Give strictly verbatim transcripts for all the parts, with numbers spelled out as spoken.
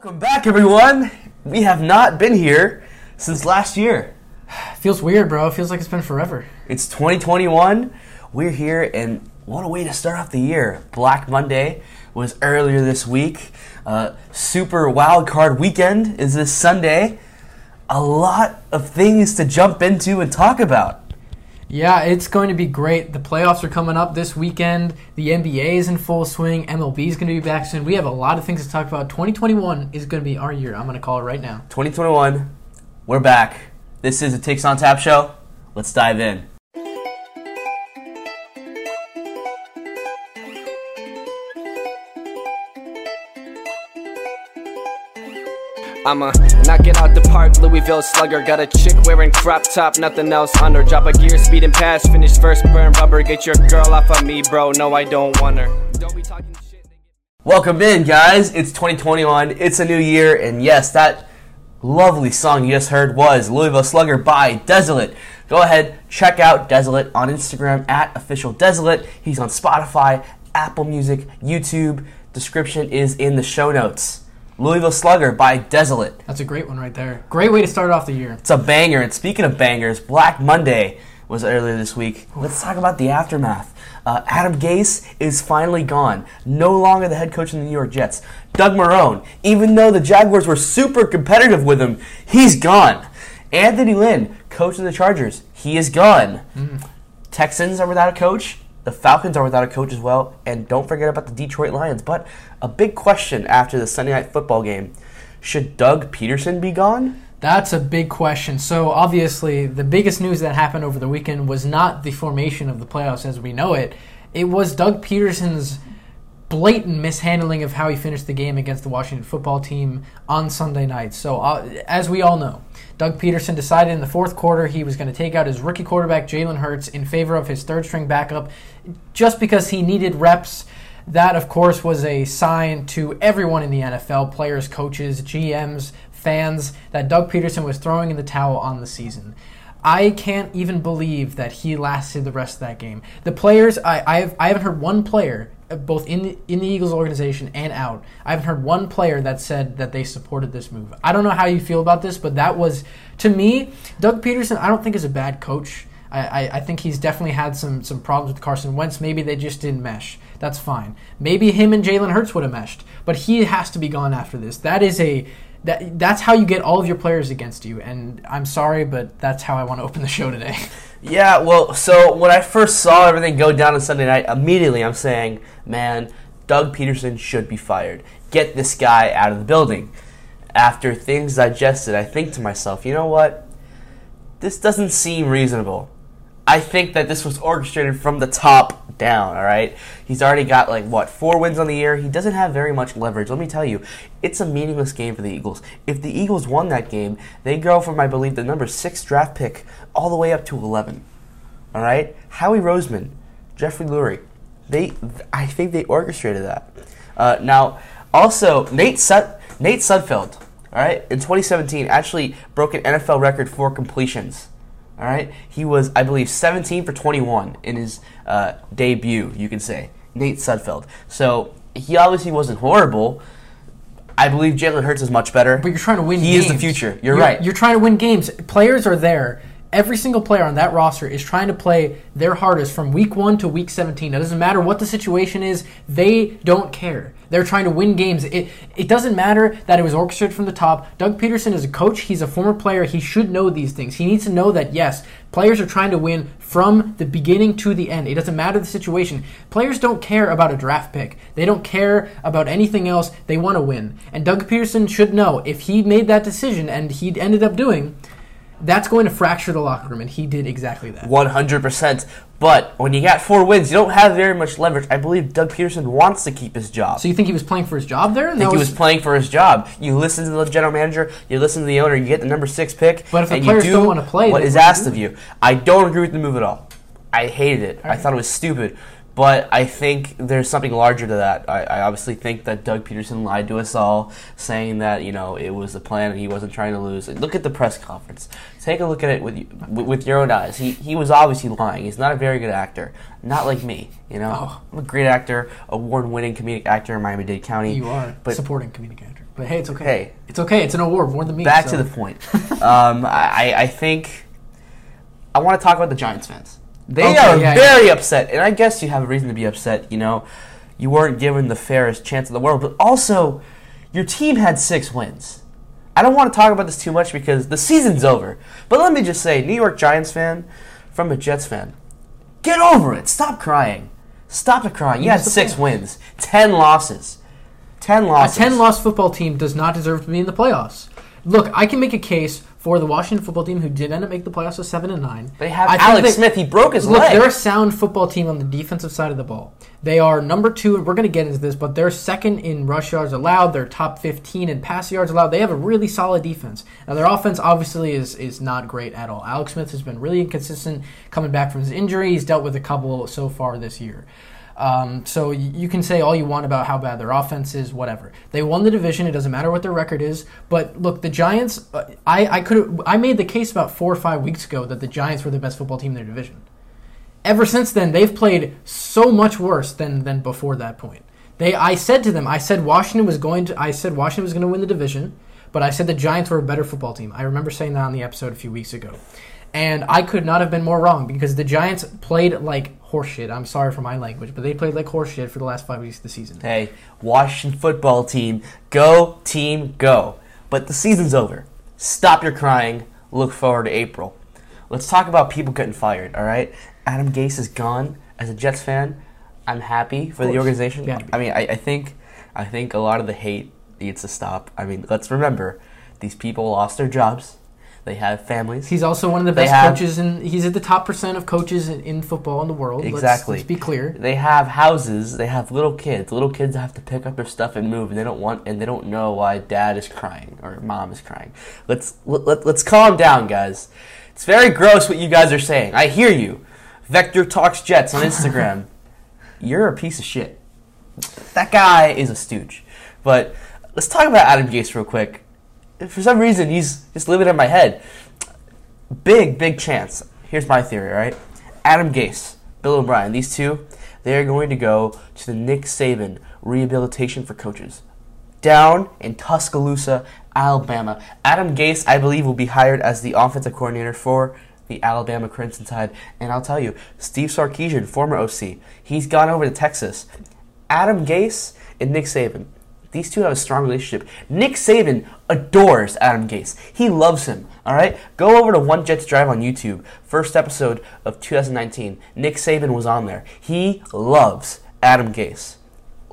Welcome back, everyone. We have not been here since last year. Feels weird, bro. It feels like it's been forever. It's twenty twenty-one. We're here, and what a way to start off the year. Black Monday was earlier this week. Uh, super wild card weekend is this Sunday. A lot of things to jump into and talk about. Yeah, it's going to be great. The playoffs are coming up this weekend. The N B A is in full swing. M L B is going to be back soon. We have a lot of things to talk about. twenty twenty-one is going to be our year. I'm going to call it right now. twenty twenty-one, we're back. This is the Takes on Tap show. Let's dive in. I'ma knock it out the park, Louisville Slugger. Got a chick wearing crop top, nothing else on her. Drop a gear, speed and pass, finish first, burn rubber. Get your girl off of me, bro. No, I don't want her. Don't be talking shit. Welcome in, guys. It's twenty twenty-one. It's a new year. And yes, that lovely song you just heard was Louisville Slugger by Desolate. Go ahead, check out Desolate on Instagram, at Official Desolate. He's on Spotify, Apple Music, YouTube. Description is in the show notes. Louisville Slugger by Desolate. That's a great one right there. Great way to start off the year. It's a banger. And speaking of bangers, Black Monday was earlier this week. Let's talk about the aftermath. Uh, Adam Gase is finally gone. No longer the head coach of the New York Jets. Doug Marrone, even though the Jaguars were super competitive with him, he's gone. Anthony Lynn, coach of the Chargers, he is gone. Mm. Texans are without a coach. The Falcons are without a coach as well, and don't forget about the Detroit Lions. But a big question after the Sunday Night Football game, should Doug Peterson be gone? That's a big question. So obviously the biggest news that happened over the weekend was not the formation of the playoffs as we know it. It was Doug Peterson's blatant mishandling of how he finished the game against the Washington football team on Sunday night. So uh, as we all know, Doug Peterson decided in the fourth quarter he was going to take out his rookie quarterback, Jalen Hurts, in favor of his third-string backup just because he needed reps. That, of course, was a sign to everyone in the N F L, players, coaches, G Ms, fans, that Doug Peterson was throwing in the towel on the season. I can't even believe that he lasted the rest of that game. The players, I, I, have, I haven't heard one player, both in the, in the Eagles organization and out, I haven't heard one player that said that they supported this move. I don't know how you feel about this, but that was, to me, Doug Peterson I don't think is a bad coach. I, I, I think he's definitely had some, some problems with Carson Wentz. Maybe they just didn't mesh. That's fine. Maybe him and Jalen Hurts would have meshed, but he has to be gone after this. That is a... That that's how you get all of your players against you, and I'm sorry, but that's how I want to open the show today. Yeah, well, so when I first saw everything go down on Sunday night, immediately I'm saying, man, Doug Peterson should be fired. Get this guy out of the building. After things digested, I think to myself, you know what? This doesn't seem reasonable. I think that this was orchestrated from the top down, all right? He's already got, like, what, four wins on the year? He doesn't have very much leverage. Let me tell you, it's a meaningless game for the Eagles. If the Eagles won that game, they go from, I believe, the number six draft pick all the way up to eleven, all right? Howie Roseman, Jeffrey Lurie, they, I think they orchestrated that. Uh, now, also, Nate Sud- Nate Sudfeld, all right, in twenty seventeen actually broke an N F L record for completions. All right, he was, I believe, seventeen for twenty-one in his uh, debut, you can say, Nate Sudfeld. So he obviously wasn't horrible. I believe Jalen Hurts is much better. But you're trying to win he games. He is the future. You're, you're right. You're trying to win games. Players are there. Every single player on that roster is trying to play their hardest from week one to week seventeen. It doesn't matter what the situation is. They don't care. They're trying to win games. It it doesn't matter that it was orchestrated from the top. Doug Peterson is a coach. He's a former player. He should know these things. He needs to know that, yes, players are trying to win from the beginning to the end. It doesn't matter the situation. Players don't care about a draft pick. They don't care about anything else. They want to win. And Doug Peterson should know if he made that decision and he ended up doing, that's going to fracture the locker room, and he did exactly that. one hundred percent. But when you got four wins, you don't have very much leverage. I believe Doug Peterson wants to keep his job. So you think he was playing for his job there? I think was... he was playing for his job. You listen to the general manager, you listen to the owner, you get the number six pick, but if the and players you do don't want to play, what is asked of you. I don't agree with the move at all. I hated it. Right. I thought it was stupid. But I think there's something larger to that. I, I obviously think that Doug Peterson lied to us all, saying that, you know, it was the plan and he wasn't trying to lose. Look at the press conference. Take a look at it with you, with your own eyes. He he was obviously lying. He's not a very good actor. Not like me, you know. Oh. I'm a great actor, award-winning comedic actor in Miami-Dade County. You are, but supporting comedic actor. But hey, it's okay. Hey, it's okay. It's an award more than me. Back so. to the point. um, I, I think I want to talk about the Giants fans. They okay, are yeah, very yeah. upset, and I guess you have a reason to be upset. You know, you weren't given the fairest chance in the world, but also your team had six wins. I don't want to talk about this too much because the season's over. But let me just say, New York Giants fan from a Jets fan, get over it. Stop crying. Stop the crying. You had six wins, ten losses. Ten losses. A ten-loss football team does not deserve to be in the playoffs. Look, I can make a case for the Washington football team, who did end up making the playoffs at seven and nine. They have I Alex they, Smith. He broke his look, leg. They're a sound football team on the defensive side of the ball. They are number two, and we're going to get into this, but they're second in rush yards allowed. They're top fifteen in pass yards allowed. They have a really solid defense. Now, their offense obviously is is not great at all. Alex Smith has been really inconsistent coming back from his injury. He's dealt with a couple so far this year. Um, so you can say all you want about how bad their offense is, whatever. They won the division. It doesn't matter what their record is. But look, the Giants. Uh, I I could I made the case about four or five weeks ago that the Giants were the best football team in their division. Ever since then, they've played so much worse than than before that point. They I said to them, I said Washington was going to. I said Washington was going to win the division, but I said the Giants were a better football team. I remember saying that on the episode a few weeks ago. And I could not have been more wrong because the Giants played like horseshit. I'm sorry for my language, but they played like horseshit for the last five weeks of the season. Hey, Washington football team, go team, go. But the season's over. Stop your crying. Look forward to April. Let's talk about people getting fired, all right? Adam Gase is gone. As a Jets fan, I'm happy for the organization. Yeah. I mean, I, I think I think a lot of the hate needs to stop. I mean, let's remember, these people lost their jobs. They have families. He's also one of the best have, coaches, and he's at the top percent of coaches in, in football in the world. Exactly. Let's, let's be clear. They have houses. They have little kids. Little kids have to pick up their stuff and move, and they don't want, and they don't know why dad is crying or mom is crying. Let's let, let's calm down, guys. It's very gross what you guys are saying. I hear you. Vector Talks Jets on Instagram. You're a piece of shit. That guy is a stooge. But let's talk about Adam Gase real quick. For some reason, he's just living in my head. Big, big chance. Here's my theory, all right? Adam Gase, Bill O'Brien, these two, they're going to go to the Nick Saban rehabilitation for coaches. Down in Tuscaloosa, Alabama. Adam Gase, I believe, will be hired as the offensive coordinator for the Alabama Crimson Tide. And I'll tell you, Steve Sarkisian, former O C, he's gone over to Texas. Adam Gase and Nick Saban. These two have a strong relationship. Nick Saban adores Adam Gase. He loves him, all right? Go over to One Jets Drive on YouTube, first episode of two thousand nineteen. Nick Saban was on there. He loves Adam Gase.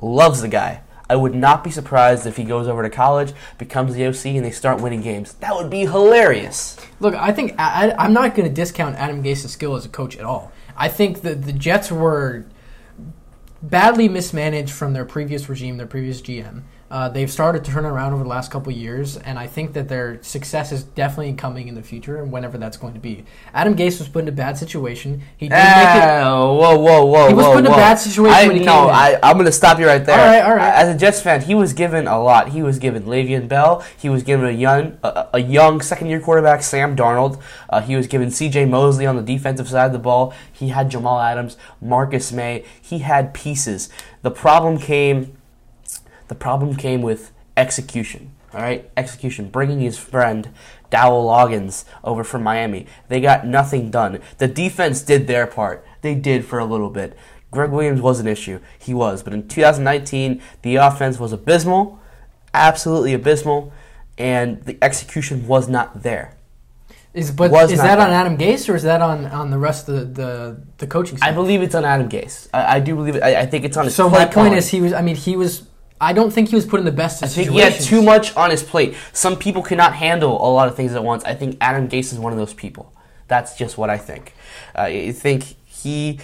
Loves the guy. I would not be surprised if he goes over to college, becomes the O C, and they start winning games. That would be hilarious. Look, I think I, I'm not going to discount Adam Gase's skill as a coach at all. I think that the Jets were badly mismanaged from their previous regime, their previous G M. Uh, they've started to turn around over the last couple years, and I think that their success is definitely coming in the future, and whenever that's going to be. Adam Gase was put in a bad situation. He didn't ah, make it. Whoa, whoa, whoa! He was whoa, put in whoa. a bad situation I, when he no, came in. I, I'm going to stop you right there. All right, all right. As a Jets fan, he was given a lot. He was given Le'Veon Bell. He was given a young, a, a young second-year quarterback, Sam Darnold. Uh, he was given C J Mosley on the defensive side of the ball. He had Jamal Adams, Marcus May. He had pieces. The problem came. The problem came with execution, all right? Execution, bringing his friend Dowell Loggins over from Miami. They got nothing done. The defense did their part. They did for a little bit. Gregg Williams was an issue. He was. But in two thousand nineteen, the offense was abysmal, absolutely abysmal, and the execution was not there. Is but is that on Adam Gase or is that on, on the rest of the, the, the coaching staff? I believe it's on Adam Gase. I, I do believe it. I, I think it's on his play calling. So my point is he was – I mean he was – I don't think he was put in the best of situations. I think he had too much on his plate. Some people cannot handle a lot of things at once. I think Adam Gase is one of those people. That's just what I think. Uh, I think he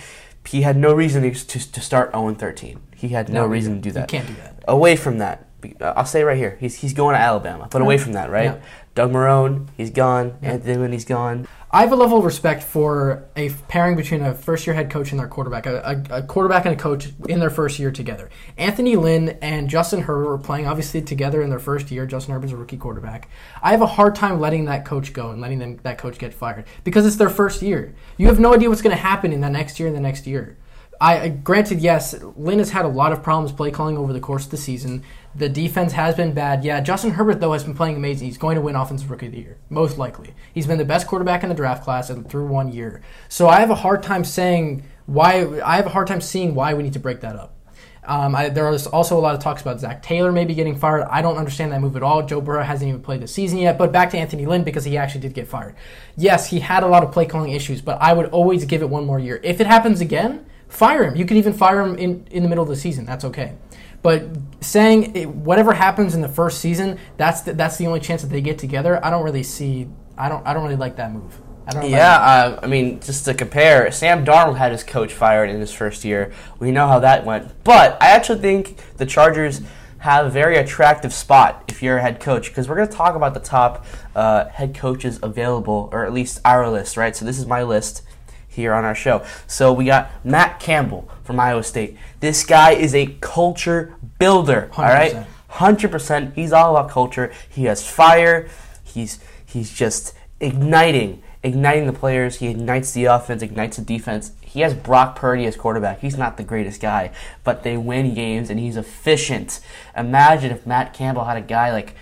he had no reason to to start zero and thirteen. He had no, no reason to do that. You can't do that. Away from that, I'll say right here, he's he's going to Alabama. But away from that, right? Yeah. Doug Marrone, he's gone. Yeah. Anthony Lynn, he's gone. I have a level of respect for a pairing between a first-year head coach and their quarterback, a, a, a quarterback and a coach in their first year together. Anthony Lynn and Justin Herbert were playing, obviously, together in their first year. Justin Herbert's a rookie quarterback. I have a hard time letting that coach go and letting them, that coach get fired because it's their first year. You have no idea what's going to happen in the next year and the next year. I granted, yes, Lynn has had a lot of problems play calling over the course of the season. The defense has been bad. Yeah, Justin Herbert, though, has been playing amazing. He's going to win Offensive Rookie of the Year, most likely. He's been the best quarterback in the draft class through one year. So I have a hard time saying why. I have a hard time seeing why we need to break that up. Um, I, there was also a lot of talks about Zach Taylor maybe getting fired. I don't understand that move at all. Joe Burrow hasn't even played this season yet. But back to Anthony Lynn, because he actually did get fired. Yes, he had a lot of play calling issues, but I would always give it one more year. If it happens again, fire him. You could even fire him in, in the middle of the season. That's okay. But saying it, whatever happens in the first season, that's the, that's the only chance that they get together. I don't really see. I don't. I don't really like that move. I don't yeah, uh, I mean, just to compare, Sam Darnold had his coach fired in his first year. We know how that went. But I actually think the Chargers have a very attractive spot if you're a head coach, because we're going to talk about the top uh, head coaches available, or at least our list, right? So this is my list here on our show. So we got Matt Campbell from Iowa State. This guy is a culture builder, one hundred percent. All right? one hundred percent. He's all about culture. He has fire. He's he's just igniting igniting the players. He ignites the offense, ignites the defense. He has Brock Purdy as quarterback. He's not the greatest guy, but they win games, and he's efficient. Imagine if Matt Campbell had a guy like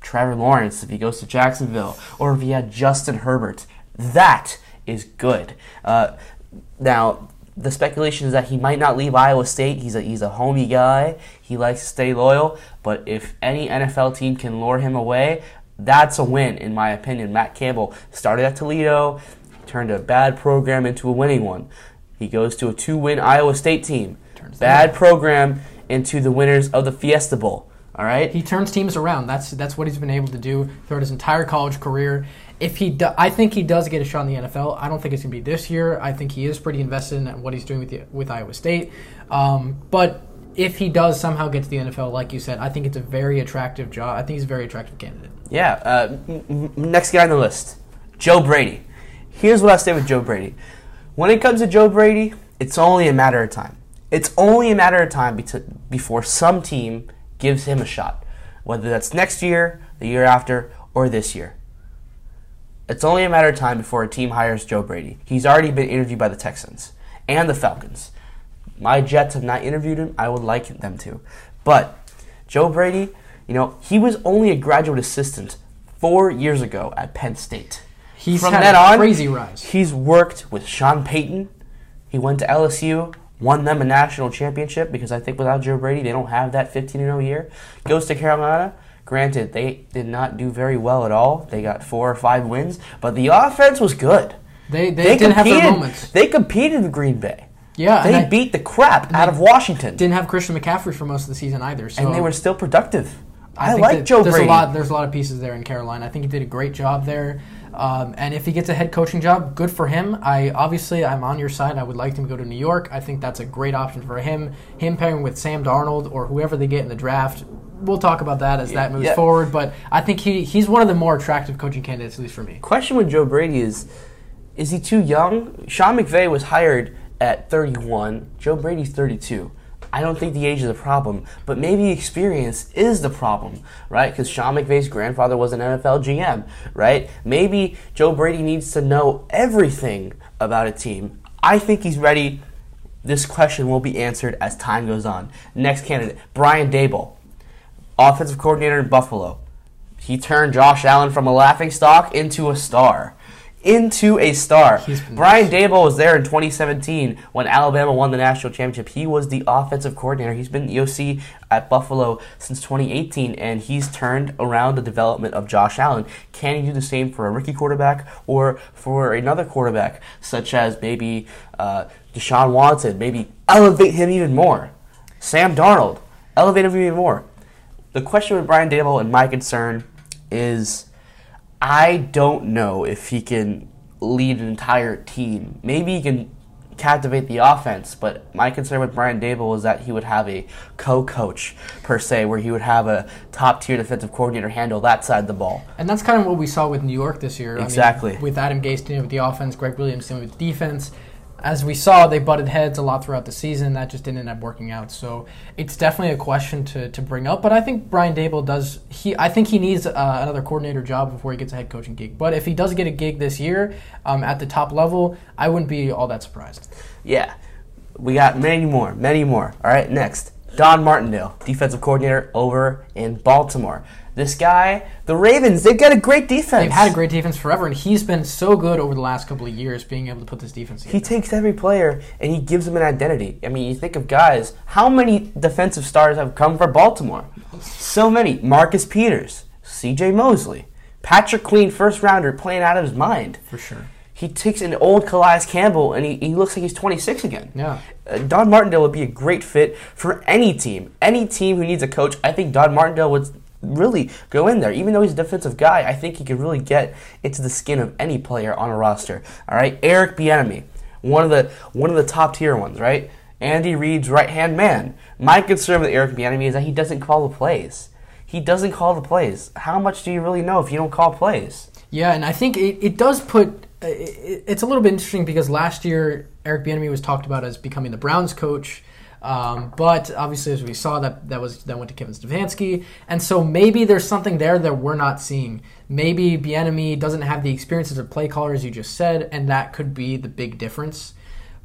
Trevor Lawrence, if he goes to Jacksonville, or if he had Justin Herbert. That is good. Uh, now, the speculation is that he might not leave Iowa State. He's a he's a homey guy. He likes to stay loyal, but if any N F L team can lure him away, that's a win, in my opinion. Matt Campbell started at Toledo, turned a bad program into a winning one. He goes to a two-win Iowa State team. Turns bad program into the winners of the Fiesta Bowl. All right? He turns teams around. That's that's what he's been able to do throughout his entire college career. If he, do, I think he does get a shot in the N F L. I don't think it's going to be this year. I think he is pretty invested in what he's doing with the, with Iowa State. Um, but if he does somehow get to the N F L, like you said, I think it's a very attractive job. I think he's a very attractive candidate. Yeah. Uh, m- m- next guy on the list, Joe Brady. Here's what I say with Joe Brady. When it comes to Joe Brady, it's only a matter of time. It's only a matter of time be- before some team gives him a shot, whether that's next year, the year after, or this year. It's only a matter of time before a team hires Joe Brady. He's already been interviewed by the Texans and the Falcons. My Jets have not interviewed him. I would like them to. But Joe Brady, you know, he was only a graduate assistant four years ago at Penn State. He's From had that a on, crazy rise. He's worked with Sean Payton. He went to L S U, won them a national championship, because I think without Joe Brady, they don't have that fifteen and oh year. Goes to Carolina. Granted, they did not do very well at all. They got four or five wins, but the offense was good. They they, they didn't competed, have their moments. They competed in Green Bay. Yeah, they I, beat the crap out of Washington. Didn't have Christian McCaffrey for most of the season either. So. And they were still productive. I, I think like Joe there's Brady. A lot, there's a lot of pieces there in Carolina. I think he did a great job there. Um, and if he gets a head coaching job, good for him. I obviously, I'm on your side. I would like him to go to New York. I think that's a great option for him. Him pairing with Sam Darnold or whoever they get in the draft. We'll talk about that as that moves yeah. forward. But I think he, he's one of the more attractive coaching candidates, at least for me. Question with Joe Brady is, is he too young? Sean McVay was hired at thirty-one. Joe Brady's thirty-two. I don't think the age is a problem, but maybe experience is the problem, right? Because Sean McVay's grandfather was an N F L G M, right? Maybe Joe Brady needs to know everything about a team. I think he's ready. This question will be answered as time goes on. Next candidate, Brian Daboll, offensive coordinator in Buffalo. He turned Josh Allen from a laughingstock into a star. Into a star. Brian Daboll was there in twenty seventeen when Alabama won the national championship. He was the offensive coordinator. He's been the O C at Buffalo since twenty eighteen, and he's turned around the development of Josh Allen. Can he do the same for a rookie quarterback or for another quarterback, such as maybe uh, Deshaun Watson? Maybe elevate him even more. Sam Darnold, elevate him even more. The question with Brian Daboll, and my concern, is I don't know if he can lead an entire team. Maybe he can captivate the offense, but my concern with Brian Daboll is that he would have a co-coach, per se, where he would have a top-tier defensive coordinator handle that side of the ball. And that's kind of what we saw with New York this year. Exactly. I mean, with Adam Gase dealing with the offense, Gregg Williams dealing with the defense. As we saw, they butted heads a lot throughout the season. That just didn't end up working out. So it's definitely a question to, to bring up. But I think Brian Daboll does. He I think he needs uh, another coordinator job before he gets a head coaching gig. But if he does get a gig this year um, at the top level, I wouldn't be all that surprised. Yeah. We got many more, many more. All right, next. Don Martindale, defensive coordinator over in Baltimore. This guy, the Ravens, they've got a great defense. They've had a great defense forever, and he's been so good over the last couple of years being able to put this defense together. He takes every player, and he gives them an identity. I mean, you think of guys, how many defensive stars have come for Baltimore? So many. Marcus Peters, C J. Mosley, Patrick Queen, first-rounder, playing out of his mind. For sure. He takes an old Calais Campbell, and he, he looks like he's twenty-six again. Yeah. Uh, Don Martindale would be a great fit for any team. Any team who needs a coach, I think Don Martindale would really go in there. Even though he's a defensive guy, I think he could really get into the skin of any player on a roster. All right, Eric Bieniemy, one of the one of the top tier ones, right? Andy Reid's right hand man. My concern with Eric Bieniemy is that he doesn't call the plays. He doesn't call the plays. How much do you really know if you don't call plays? Yeah, and I think it, it does put it, it's a little bit interesting because last year Eric Bieniemy was talked about as becoming the Browns coach. Um, but obviously, as we saw, that that was that went to Kevin Stefanski, and so maybe there's something there that we're not seeing. Maybe Bieniemy doesn't have the experience as a play caller, as you just said, and that could be the big difference.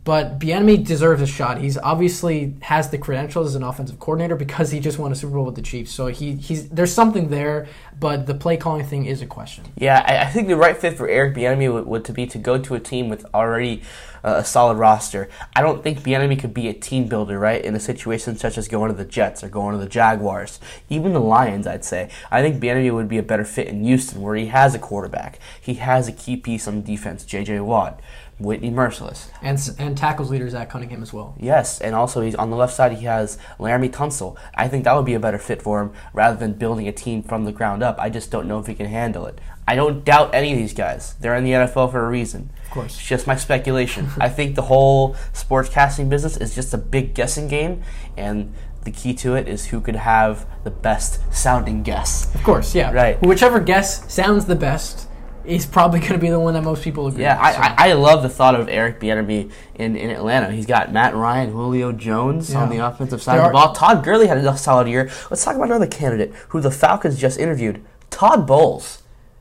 But Bieniemy deserves a shot. He's obviously has the credentials as an offensive coordinator because he just won a Super Bowl with the Chiefs. So he he's there's something there, but the play calling thing is a question. Yeah, I, I think the right fit for Eric Bieniemy would, would to be to go to a team with already uh, a solid roster. I don't think Bieniemy could be a team builder, right? In a situation such as going to the Jets or going to the Jaguars, even the Lions, I'd say. I think Bieniemy would be a better fit in Houston, where he has a quarterback, he has a key piece on defense, J J. Watt, Whitney Mercilus. And and tackles leader Zach Cunningham as well. Yes, and also he's on the left side he has Laramie Tunsil. I think that would be a better fit for him rather than building a team from the ground up. I just don't know if he can handle it. I don't doubt any of these guys. They're in the N F L for a reason. Of course. It's just my speculation. I think the whole sportscasting business is just a big guessing game, and the key to it is who could have the best sounding guess. Of course, yeah. Right. Whichever guess sounds the best is probably going to be the one that most people agree yeah, with. Yeah, so. I, I love the thought of Eric Bieniemy in, in Atlanta. He's got Matt Ryan, Julio Jones yeah. on the offensive side there of the ball. Todd Gurley had a solid year. Let's talk about another candidate who the Falcons just interviewed, Todd Bowles.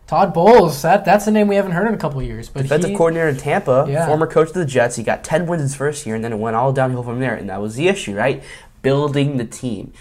Todd Bowles, that, that's a name we haven't heard in a couple of years. But defensive he, coordinator in Tampa, yeah. former coach of the Jets. He got ten wins his first year, and then it went all downhill from there, and that was the issue, right? Building the team.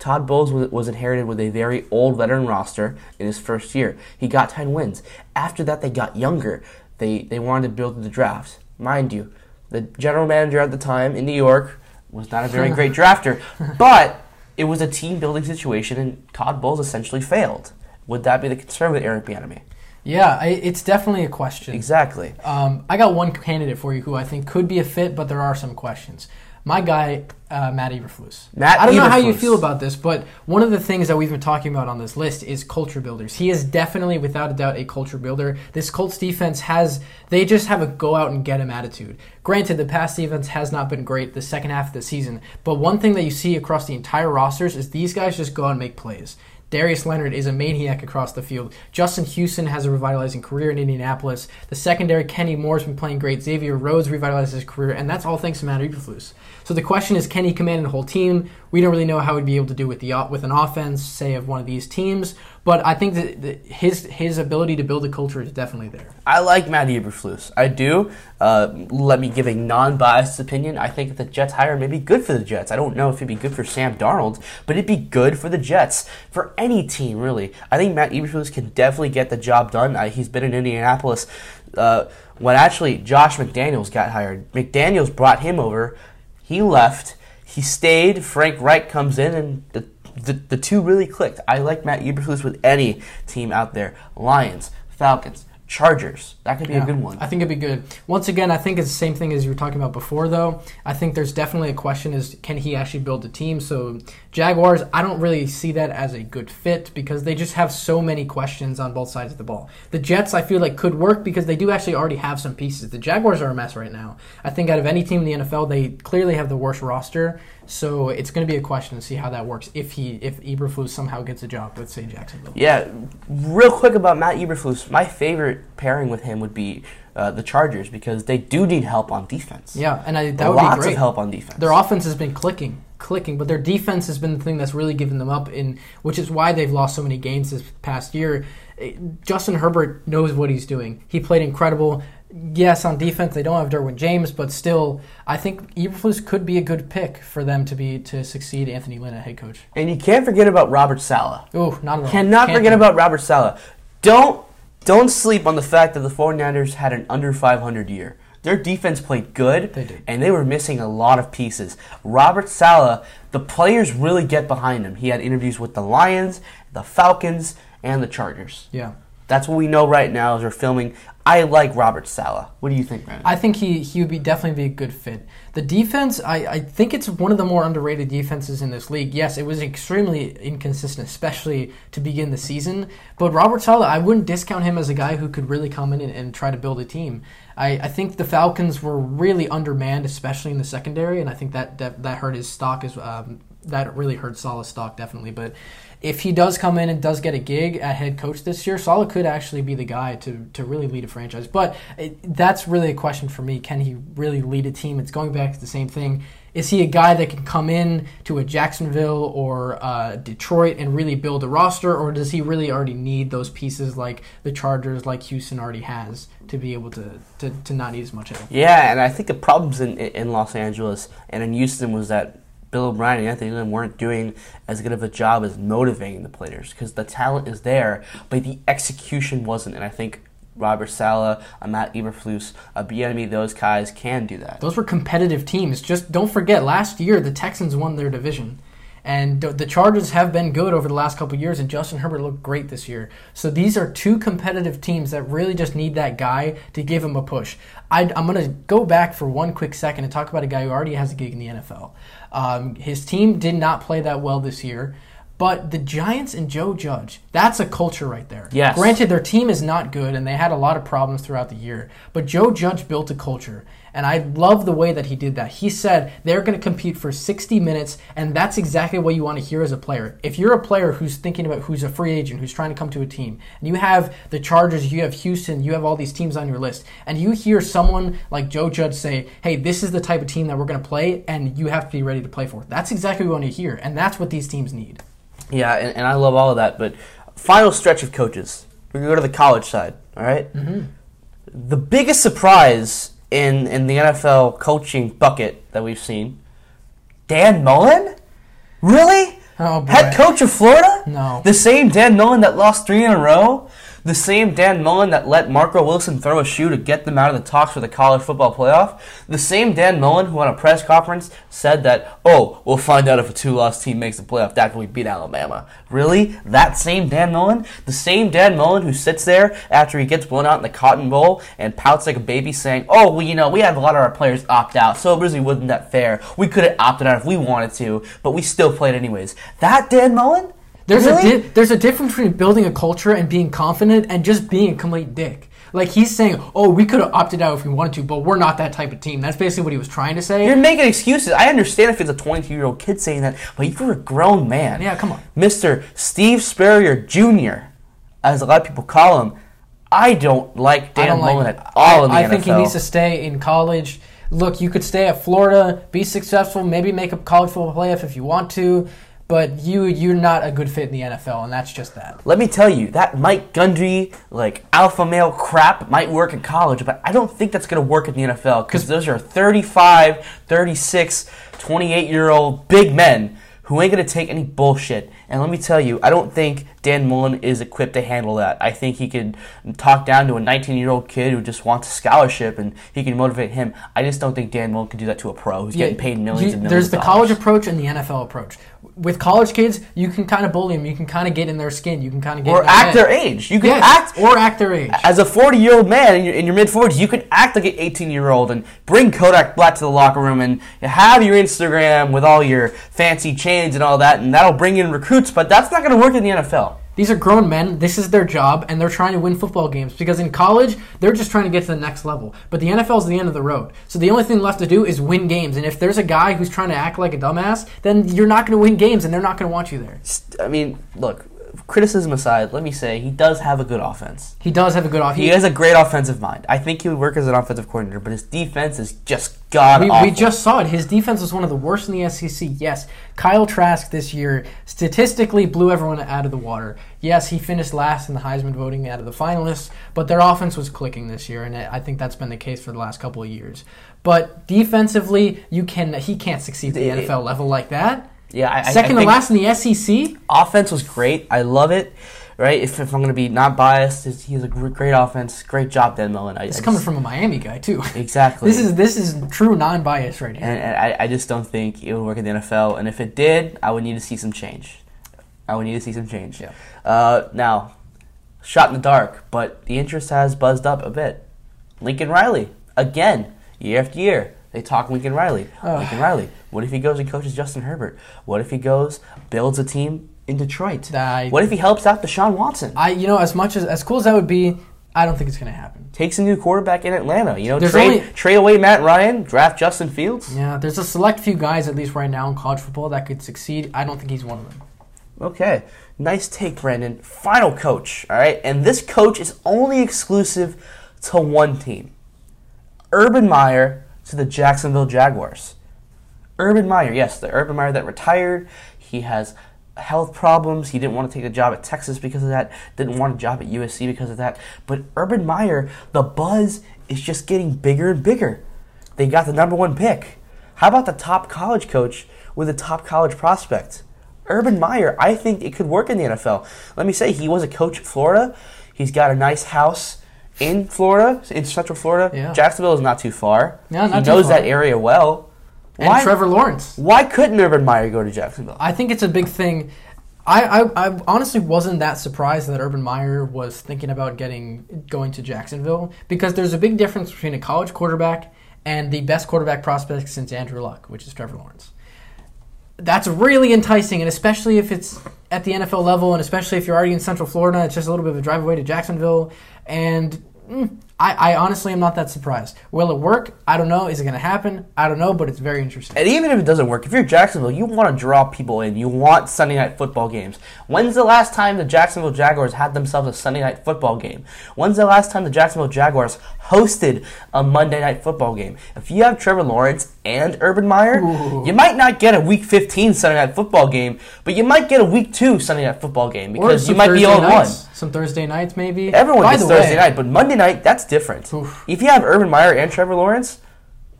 Todd Bowles was inherited with a very old veteran roster in his first year. He got ten wins. After that, they got younger. They they wanted to build the draft. Mind you, the general manager at the time in New York was not a very great drafter, but it was a team-building situation, and Todd Bowles essentially failed. Would that be the concern with Eric Bieniemy? Yeah, I, it's definitely a question. Exactly. Um, I got one candidate for you who I think could be a fit, but there are some questions. My guy, uh, Matt Eberflus. Matt I don't Eberflus. know how you feel about this, but one of the things that we've been talking about on this list is culture builders. He is definitely, without a doubt, a culture builder. This Colts defense has, they just have a go-out-and-get-him attitude. Granted, the pass defense has not been great the second half of the season, but one thing that you see across the entire rosters is these guys just go out and make plays. Darius Leonard is a maniac across the field. Justin Houston has a revitalizing career in Indianapolis. The secondary, Kenny Moore's been playing great. Xavier Rhodes revitalized his career, and that's all thanks to Matt Eberflus. So the question is, can he command a whole team? We don't really know how he'd be able to do with the with an offense, say, of one of these teams. But I think that the, his his ability to build a culture is definitely there. I like Matt Eberflus. I do. Uh, let me give a non-biased opinion. I think the Jets hire may be good for the Jets. I don't know if it'd be good for Sam Darnold, but it'd be good for the Jets, for any team, really. I think Matt Eberflus can definitely get the job done. Uh, he's been in Indianapolis uh, when actually Josh McDaniels got hired. McDaniels brought him over. He left. He stayed. Frank Reich comes in, and the The, the two really clicked. I like Matt Eberflus with any team out there. Lions, Falcons, Chargers. That could be yeah, a good one. I think it'd be good. Once again, I think it's the same thing as you were talking about before, though. I think there's definitely a question is, can he actually build a team? So Jaguars, I don't really see that as a good fit because they just have so many questions on both sides of the ball. The Jets, I feel like, could work because they do actually already have some pieces. The Jaguars are a mess right now. I think out of any team in the N F L, they clearly have the worst roster. So it's going to be a question to see how that works if he if Eberflus somehow gets a job with, say, Jacksonville. Yeah, real quick about Matt Eberflus, my favorite pairing with him would be uh, the Chargers because they do need help on defense. Yeah, and I, that would be great. Lots of help on defense. Their offense has been clicking, clicking, but their defense has been the thing that's really given them up, in, which is why they've lost so many games this past year. Justin Herbert knows what he's doing. He played incredible. yes, on defense they don't have Derwin James, but still, I think Eberflus could be a good pick for them to be to succeed Anthony Lynn at head coach. And you can't forget about Robert Saleh. Ooh, not at all. Cannot can't forget do. about Robert Saleh. Don't don't sleep on the fact that the 49ers had an under five hundred year. Their defense played good, they did. and they were missing a lot of pieces. Robert Saleh, the players really get behind him. He had interviews with the Lions, the Falcons, and the Chargers. Yeah. That's what we know right now as we're filming. I like Robert Saleh. What do you think, Brandon? I think he, he would be definitely be a good fit. The defense, I, I think it's one of the more underrated defenses in this league. Yes, it was extremely inconsistent, especially to begin the season. But Robert Saleh, I wouldn't discount him as a guy who could really come in and, and try to build a team. I, I think the Falcons were really undermanned, especially in the secondary, and I think that that, that hurt his stock. As, um, that really hurt Saleh's stock, definitely. But if he does come in and does get a gig at head coach this year, Saleh could actually be the guy to, to really lead a franchise. But it, that's really a question for me. Can he really lead a team? It's going back to the same thing. Is he a guy that can come in to a Jacksonville or uh, Detroit and really build a roster, or does he really already need those pieces like the Chargers, like Houston already has, to be able to, to, to not need as much help? Yeah, and I think the problems in, in Los Angeles and in Houston was that Bill O'Brien and Anthony Lynn weren't doing as good of a job as motivating the players because the talent is there, but the execution wasn't. And I think Robert Saleh, a Matt Eberflus, a Bieniemy, those guys can do that. Those were competitive teams. Just don't forget, last year the Texans won their division. And the Chargers have been good over the last couple of years, and Justin Herbert looked great this year. So these are two competitive teams that really just need that guy to give him a push. I'd, I'm going to go back for one quick second and talk about a guy who already has a gig in the N F L. Um, his team did not play that well this year, but the Giants and Joe Judge, that's a culture right there. Yes. Granted, their team is not good, and they had a lot of problems throughout the year, but Joe Judge built a culture. And I love the way that he did that. He said they're going to compete for sixty minutes, and that's exactly what you want to hear as a player. If you're a player who's thinking about who's a free agent, who's trying to come to a team, and you have the Chargers, you have Houston, you have all these teams on your list, and you hear someone like Joe Judge say, hey, this is the type of team that we're going to play, and you have to be ready to play for it. That's exactly what you want to hear, and that's what these teams need. Yeah, and, and I love all of that, but final stretch of coaches. We're going to go to the college side, all right? Mm-hmm. The biggest surprise In, in the N F L coaching bucket that we've seen, Dan Mullen? Really? Oh, boy. Head coach of Florida? No. The same Dan Mullen that lost three in a row? The same Dan Mullen that let Marco Wilson throw a shoe to get them out of the talks for the college football playoff? The same Dan Mullen who on a press conference said that, oh, we'll find out if a two-loss team makes the playoff after we beat Alabama. Really? That same Dan Mullen? The same Dan Mullen who sits there after he gets blown out in the Cotton Bowl and pouts like a baby saying, oh, well, you know, we had a lot of our players opt out, so it really wasn't that fair. We could have opted out if we wanted to, but we still played anyways. That Dan Mullen? There's really? a di- there's a difference between building a culture and being confident and just being a complete dick. Like, he's saying, oh, we could have opted out if we wanted to, but we're not that type of team. That's basically what he was trying to say. You're making excuses. I understand if it's a twenty-two-year-old kid saying that, but you're a grown man. Yeah, come on. Mister Steve Spurrier Junior, as a lot of people call him, I don't like Dan don't Mullen like, at all I, in the I N F L. I think he needs to stay in college. Look, you could stay at Florida, be successful, maybe make a college football playoff if you want to. But you, you're not a good fit in the N F L, and that's just that. Let me tell you, that Mike Gundy, like, alpha male crap might work in college, but I don't think that's going to work in the N F L because those are thirty-five, thirty-six, twenty-eight-year-old big men who ain't going to take any bullshit. And let me tell you, I don't think Dan Mullen is equipped to handle that. I think he could talk down to a nineteen-year-old kid who just wants a scholarship, and he can motivate him. I just don't think Dan Mullen can do that to a pro who's yeah, getting paid millions you, and millions There's the of dollars. College approach and the N F L approach. With college kids, you can kind of bully them. You can kind of get in their skin. You can kind of get or in their act head. their age. You can yes, act or act their age. As a forty-year-old man in your, in your mid-forties, you can act like an eighteen-year-old and bring Kodak Black to the locker room and have your Instagram with all your fancy chains and all that, and that'll bring in recruits. But that's not going to work in the N F L. These are grown men. This is their job, and they're trying to win football games because in college, they're just trying to get to the next level. But the N F L is the end of the road. So the only thing left to do is win games. And if there's a guy who's trying to act like a dumbass, then you're not going to win games, and they're not going to want you there. I mean, look, criticism aside, let me say he does have a good offense. He does have a good offense. He has a great offensive mind. I think he would work as an offensive coordinator, but his defense is just god-awful. We, we just saw it. His defense was one of the worst in the S E C. Yes, Kyle Trask this year statistically blew everyone out of the water. Yes, he finished last in the Heisman voting out of the finalists, but their offense was clicking this year, and I think that's been the case for the last couple of years. But defensively, you can he can't succeed at the it, N F L level like that. Yeah, I, second I to last in the S E C. Offense was great. I love it. Right? If, if I'm going to be not biased, he has a great offense. Great job, Dan Mullen. It's coming from a Miami guy too. Exactly. This is this is true non-bias right here. And, and I, I just don't think it would work in the N F L. And if it did, I would need to see some change. I would need to see some change. Yeah. Uh, now, shot in the dark, but the interest has buzzed up a bit. Lincoln Riley again, year after year. They talk Lincoln Riley. Oh. Lincoln Riley. What if he goes and coaches Justin Herbert? What if he goes, builds a team in Detroit? I, what if he helps out Deshaun Watson? I, you know, as much as as cool as that would be, I don't think it's going to happen. Takes a new quarterback in Atlanta. You know, trade, only, trade away Matt Ryan, draft Justin Fields. Yeah, there's a select few guys, at least right now in college football, that could succeed. I don't think he's one of them. Okay. Nice take, Brandon. Final coach, all right? And this coach is only exclusive to one team. Urban Meyer to the Jacksonville Jaguars. Urban Meyer, yes, the Urban Meyer that retired. He has health problems. He didn't want to take a job at Texas because of that. Didn't want a job at U S C because of that. But Urban Meyer, the buzz is just getting bigger and bigger. They got the number one pick. How about the top college coach with a top college prospect? Urban Meyer, I think it could work in the N F L. Let me say, he was a coach at Florida. He's got a nice house in Florida, in Central Florida. Yeah. Jacksonville is not too far. No, not he knows too far. That area well. And why, Trevor Lawrence. Why couldn't Urban Meyer go to Jacksonville? I think it's a big thing. I, I, I honestly wasn't that surprised that Urban Meyer was thinking about getting going to Jacksonville, because there's a big difference between a college quarterback and the best quarterback prospect since Andrew Luck, which is Trevor Lawrence. That's really enticing, and especially if it's at the N F L level, and especially if you're already in Central Florida, it's just a little bit of a drive away to Jacksonville. And mm, I, I honestly am not that surprised. Will it work? I don't know. Is it going to happen? I don't know, but it's very interesting. And even if it doesn't work, if you're Jacksonville, you want to draw people in. You want Sunday night football games. When's the last time the Jacksonville Jaguars had themselves a Sunday night football game? When's the last time the Jacksonville Jaguars hosted a Monday night football game? If you have Trevor Lawrence and Urban Meyer, ooh, you might not get a Week fifteen Sunday night football game, but you might get a Week two Sunday night football game, because you might Thursday be all nights. One. Some Thursday nights, maybe. Everyone By gets Thursday way. night, but Monday night, that's different. Oof. If you have Urban Meyer and Trevor Lawrence,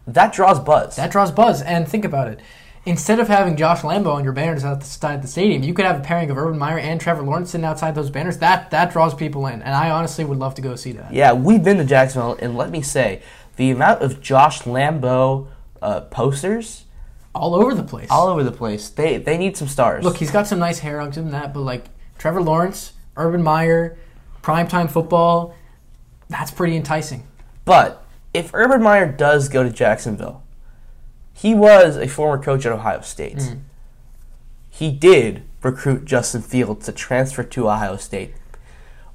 that draws buzz. That draws buzz, and think about it. Instead of having Josh Lambo on your banners outside the stadium, you could have a pairing of Urban Meyer and Trevor Lawrence sitting outside those banners. That that draws people in, and I honestly would love to go see that. Yeah, we've been to Jacksonville, and let me say, the amount of Josh Lambo uh, posters all over the place. All over the place. They they need some stars. Look, he's got some nice hair on him, that, but like Trevor Lawrence, Urban Meyer, primetime football, that's pretty enticing. But if Urban Meyer does go to Jacksonville, he was a former coach at Ohio State. Mm. He did recruit Justin Fields to transfer to Ohio State.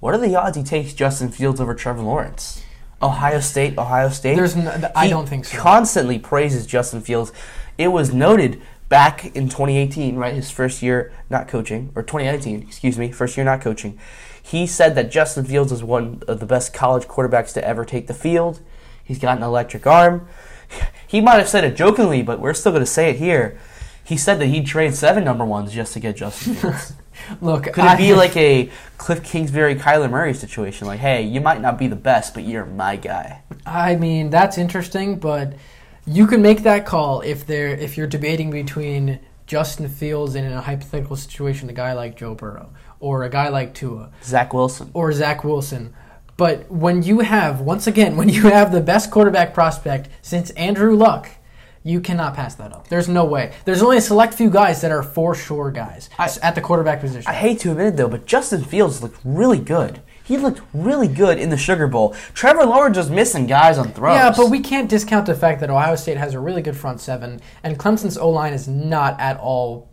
What are the odds he takes Justin Fields over Trevor Lawrence? Ohio State, Ohio State? There's no, I he don't think so. He constantly praises Justin Fields. It was noted back in twenty eighteen, right, his first year not coaching, or twenty nineteen, excuse me, first year not coaching. He said that Justin Fields is one of the best college quarterbacks to ever take the field. He's got an electric arm. He might have said it jokingly, but we're still going to say it here. He said that he'd trade seven number ones just to get Justin Fields. Look, Could it I, be like a Cliff Kingsbury, Kyler Murray situation? Like, hey, you might not be the best, but you're my guy. I mean, that's interesting, but you can make that call if they're, if you're debating between Justin Fields and, in a hypothetical situation, a guy like Joe Burrow or a guy like Tua. Zach Wilson. Or Zach Wilson. But when you have, once again, when you have the best quarterback prospect since Andrew Luck, you cannot pass that up. There's no way. There's only a select few guys that are for sure guys I, at the quarterback position. I hate to admit it, though, but Justin Fields looked really good. He looked really good in the Sugar Bowl. Trevor Lawrence was missing guys on throws. Yeah, but we can't discount the fact that Ohio State has a really good front seven, and Clemson's O-line is not at all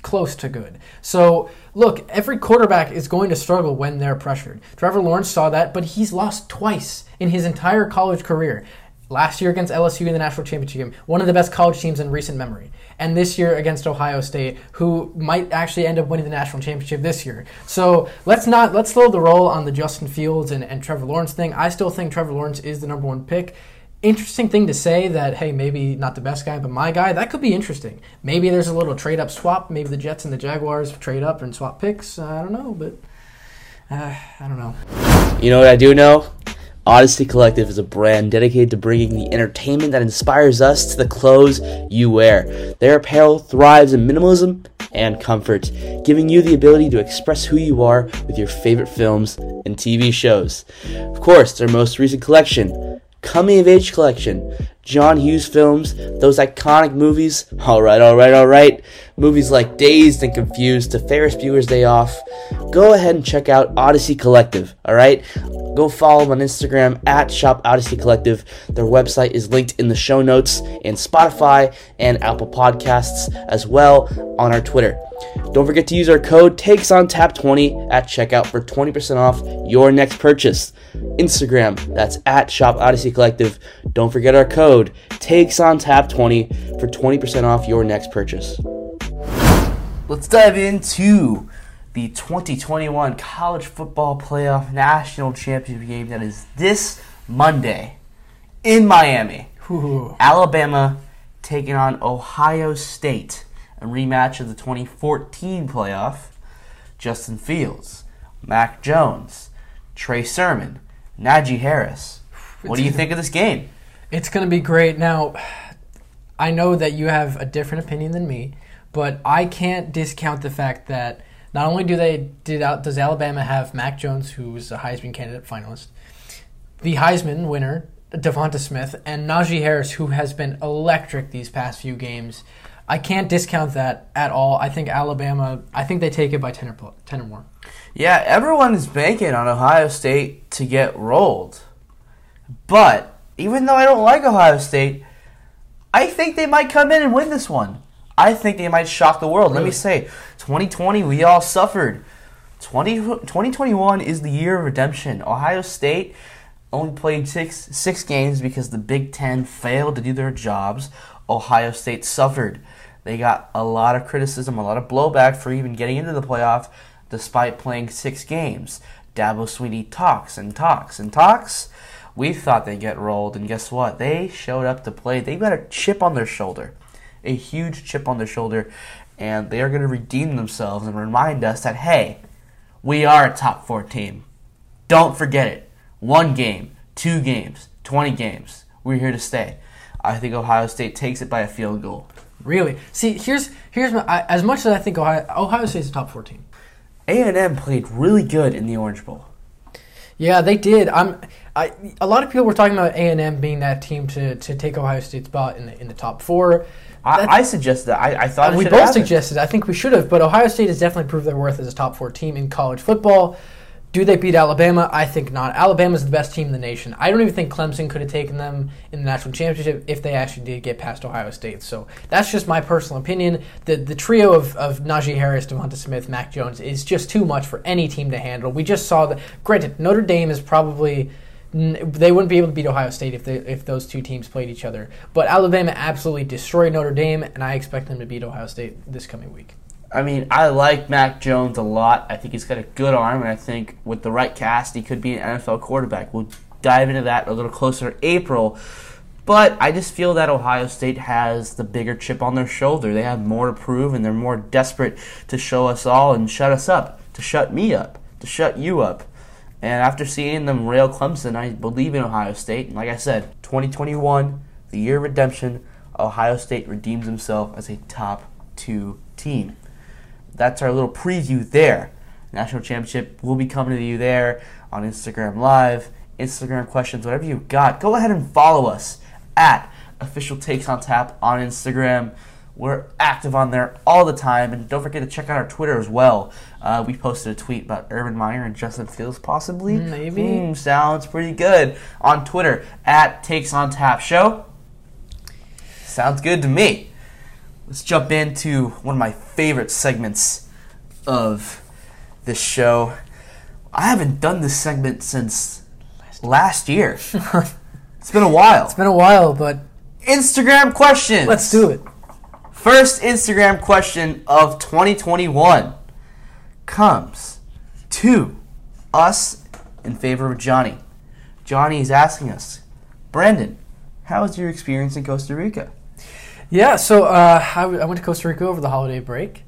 close to good. So, look, every quarterback is going to struggle when they're pressured. Trevor Lawrence saw that, but he's lost twice in his entire college career. last year against L S U in the national championship game, one of the best college teams in recent memory, and this year against Ohio State, who might actually end up winning the national championship this year. So let's not let's slow the roll on the Justin Fields and, and Trevor Lawrence thing. I still think Trevor Lawrence is the number one pick. Interesting thing to say that, hey, maybe not the best guy, but my guy, that could be interesting. Maybe there's a little trade-up swap. Maybe the Jets and the Jaguars trade up and swap picks. I don't know, but uh, I don't know. You know what I do know? Odyssey Collective is a brand dedicated to bringing the entertainment that inspires us to the clothes you wear. Their apparel thrives in minimalism and comfort, giving you the ability to express who you are with your favorite films and T V shows. Of course, their most recent collection, Coming of Age Collection, John Hughes films, those iconic movies, alright, alright, alright, movies like Dazed and Confused to Ferris Bueller's Day Off. Go ahead and check out Odyssey Collective, alright? Go follow them on Instagram at Shop Odyssey Collective. Their website is linked in the show notes, and Spotify and Apple Podcasts, as well on our Twitter. Don't forget to use our code Takes On Tap twenty at checkout for twenty percent off your next purchase. Instagram, that's at Shop Odyssey Collective. Don't forget our code Takes On Tap twenty for twenty percent off your next purchase. Let's dive into the twenty twenty-one College Football Playoff National Championship game that is this Monday in Miami. Ooh. Alabama taking on Ohio State, a rematch of the twenty fourteen playoff. Justin Fields, Mac Jones, Trey Sermon, Najee Harris. What do you think of this game? It's going to be great. Now, I know that you have a different opinion than me, but I can't discount the fact that not only do they did out does Alabama have Mac Jones, who's a Heisman candidate finalist, the Heisman winner, Devonta Smith, and Najee Harris, who has been electric these past few games. I can't discount that at all. I think Alabama, I think they take it by ten or more. Yeah, everyone is banking on Ohio State to get rolled. But even though I don't like Ohio State, I think they might come in and win this one. I think they might shock the world. Really? Let me say, twenty twenty, we all suffered. twenty twenty-one is the year of redemption. Ohio State only played six six games because the Big Ten failed to do their jobs. Ohio State suffered. They got a lot of criticism, a lot of blowback for even getting into the playoff despite playing six games. Dabo Sweeney talks and talks and talks. We thought they'd get rolled, and guess what? They showed up to play. They got a chip on their shoulder, a huge chip on their shoulder, and they are going to redeem themselves and remind us that, hey, we are a top four team. Don't forget it. One game, two games, twenty games. We're here to stay. I think Ohio State takes it by a field goal. Really? See, here's here's my, I, as much as I think Ohio Ohio State's a top four team. A and M played really good in the Orange Bowl. Yeah, they did. I'm I a lot of people were talking about A and M being that team to, to take Ohio State's spot in the in the top four. I, I suggested that. I, I thought it we both happened. suggested. I think we should have. But Ohio State has definitely proved their worth as a top four team in college football. Do they beat Alabama? I think not. Alabama's the best team in the nation. I don't even think Clemson could have taken them in the national championship if they actually did get past Ohio State. So that's just my personal opinion. The the trio of, of Najee Harris, Devonta Smith, Mac Jones is just too much for any team to handle. We just saw that. Granted, Notre Dame is probably... They wouldn't be able to beat Ohio State if they, if those two teams played each other. But Alabama absolutely destroyed Notre Dame, and I expect them to beat Ohio State this coming week. I mean, I like Mac Jones a lot. I think he's got a good arm, and I think with the right cast, he could be an N F L quarterback. We'll dive into that a little closer in April. But I just feel that Ohio State has the bigger chip on their shoulder. They have more to prove, and they're more desperate to show us all and shut us up, to shut me up, to shut you up. And after seeing them rail Clemson, I believe in Ohio State. And like I said, twenty twenty-one, the year of redemption, Ohio State redeems himself as a top two team. That's our little preview there. National Championship will be coming to you there on Instagram Live, Instagram questions, whatever you've got. Go ahead and follow us at Official Takes on Tap on Instagram. We're active on there all the time. And don't forget to check out our Twitter as well. Uh, we posted a tweet about Urban Meyer and Justin Fields possibly. Maybe. Mm, sounds pretty good. On Twitter, at Takes on Tap Show. Sounds good to me. Let's jump into one of my favorite segments of this show. I haven't done this segment since last year. Last year. It's been a while. It's been a while, but... Instagram questions. Let's do it. First Instagram question of twenty twenty-one comes to us in favor of Johnny. Johnny is asking us, Brandon, how was your experience in Costa Rica? Yeah, so uh, I, w- I went to Costa Rica over the holiday break.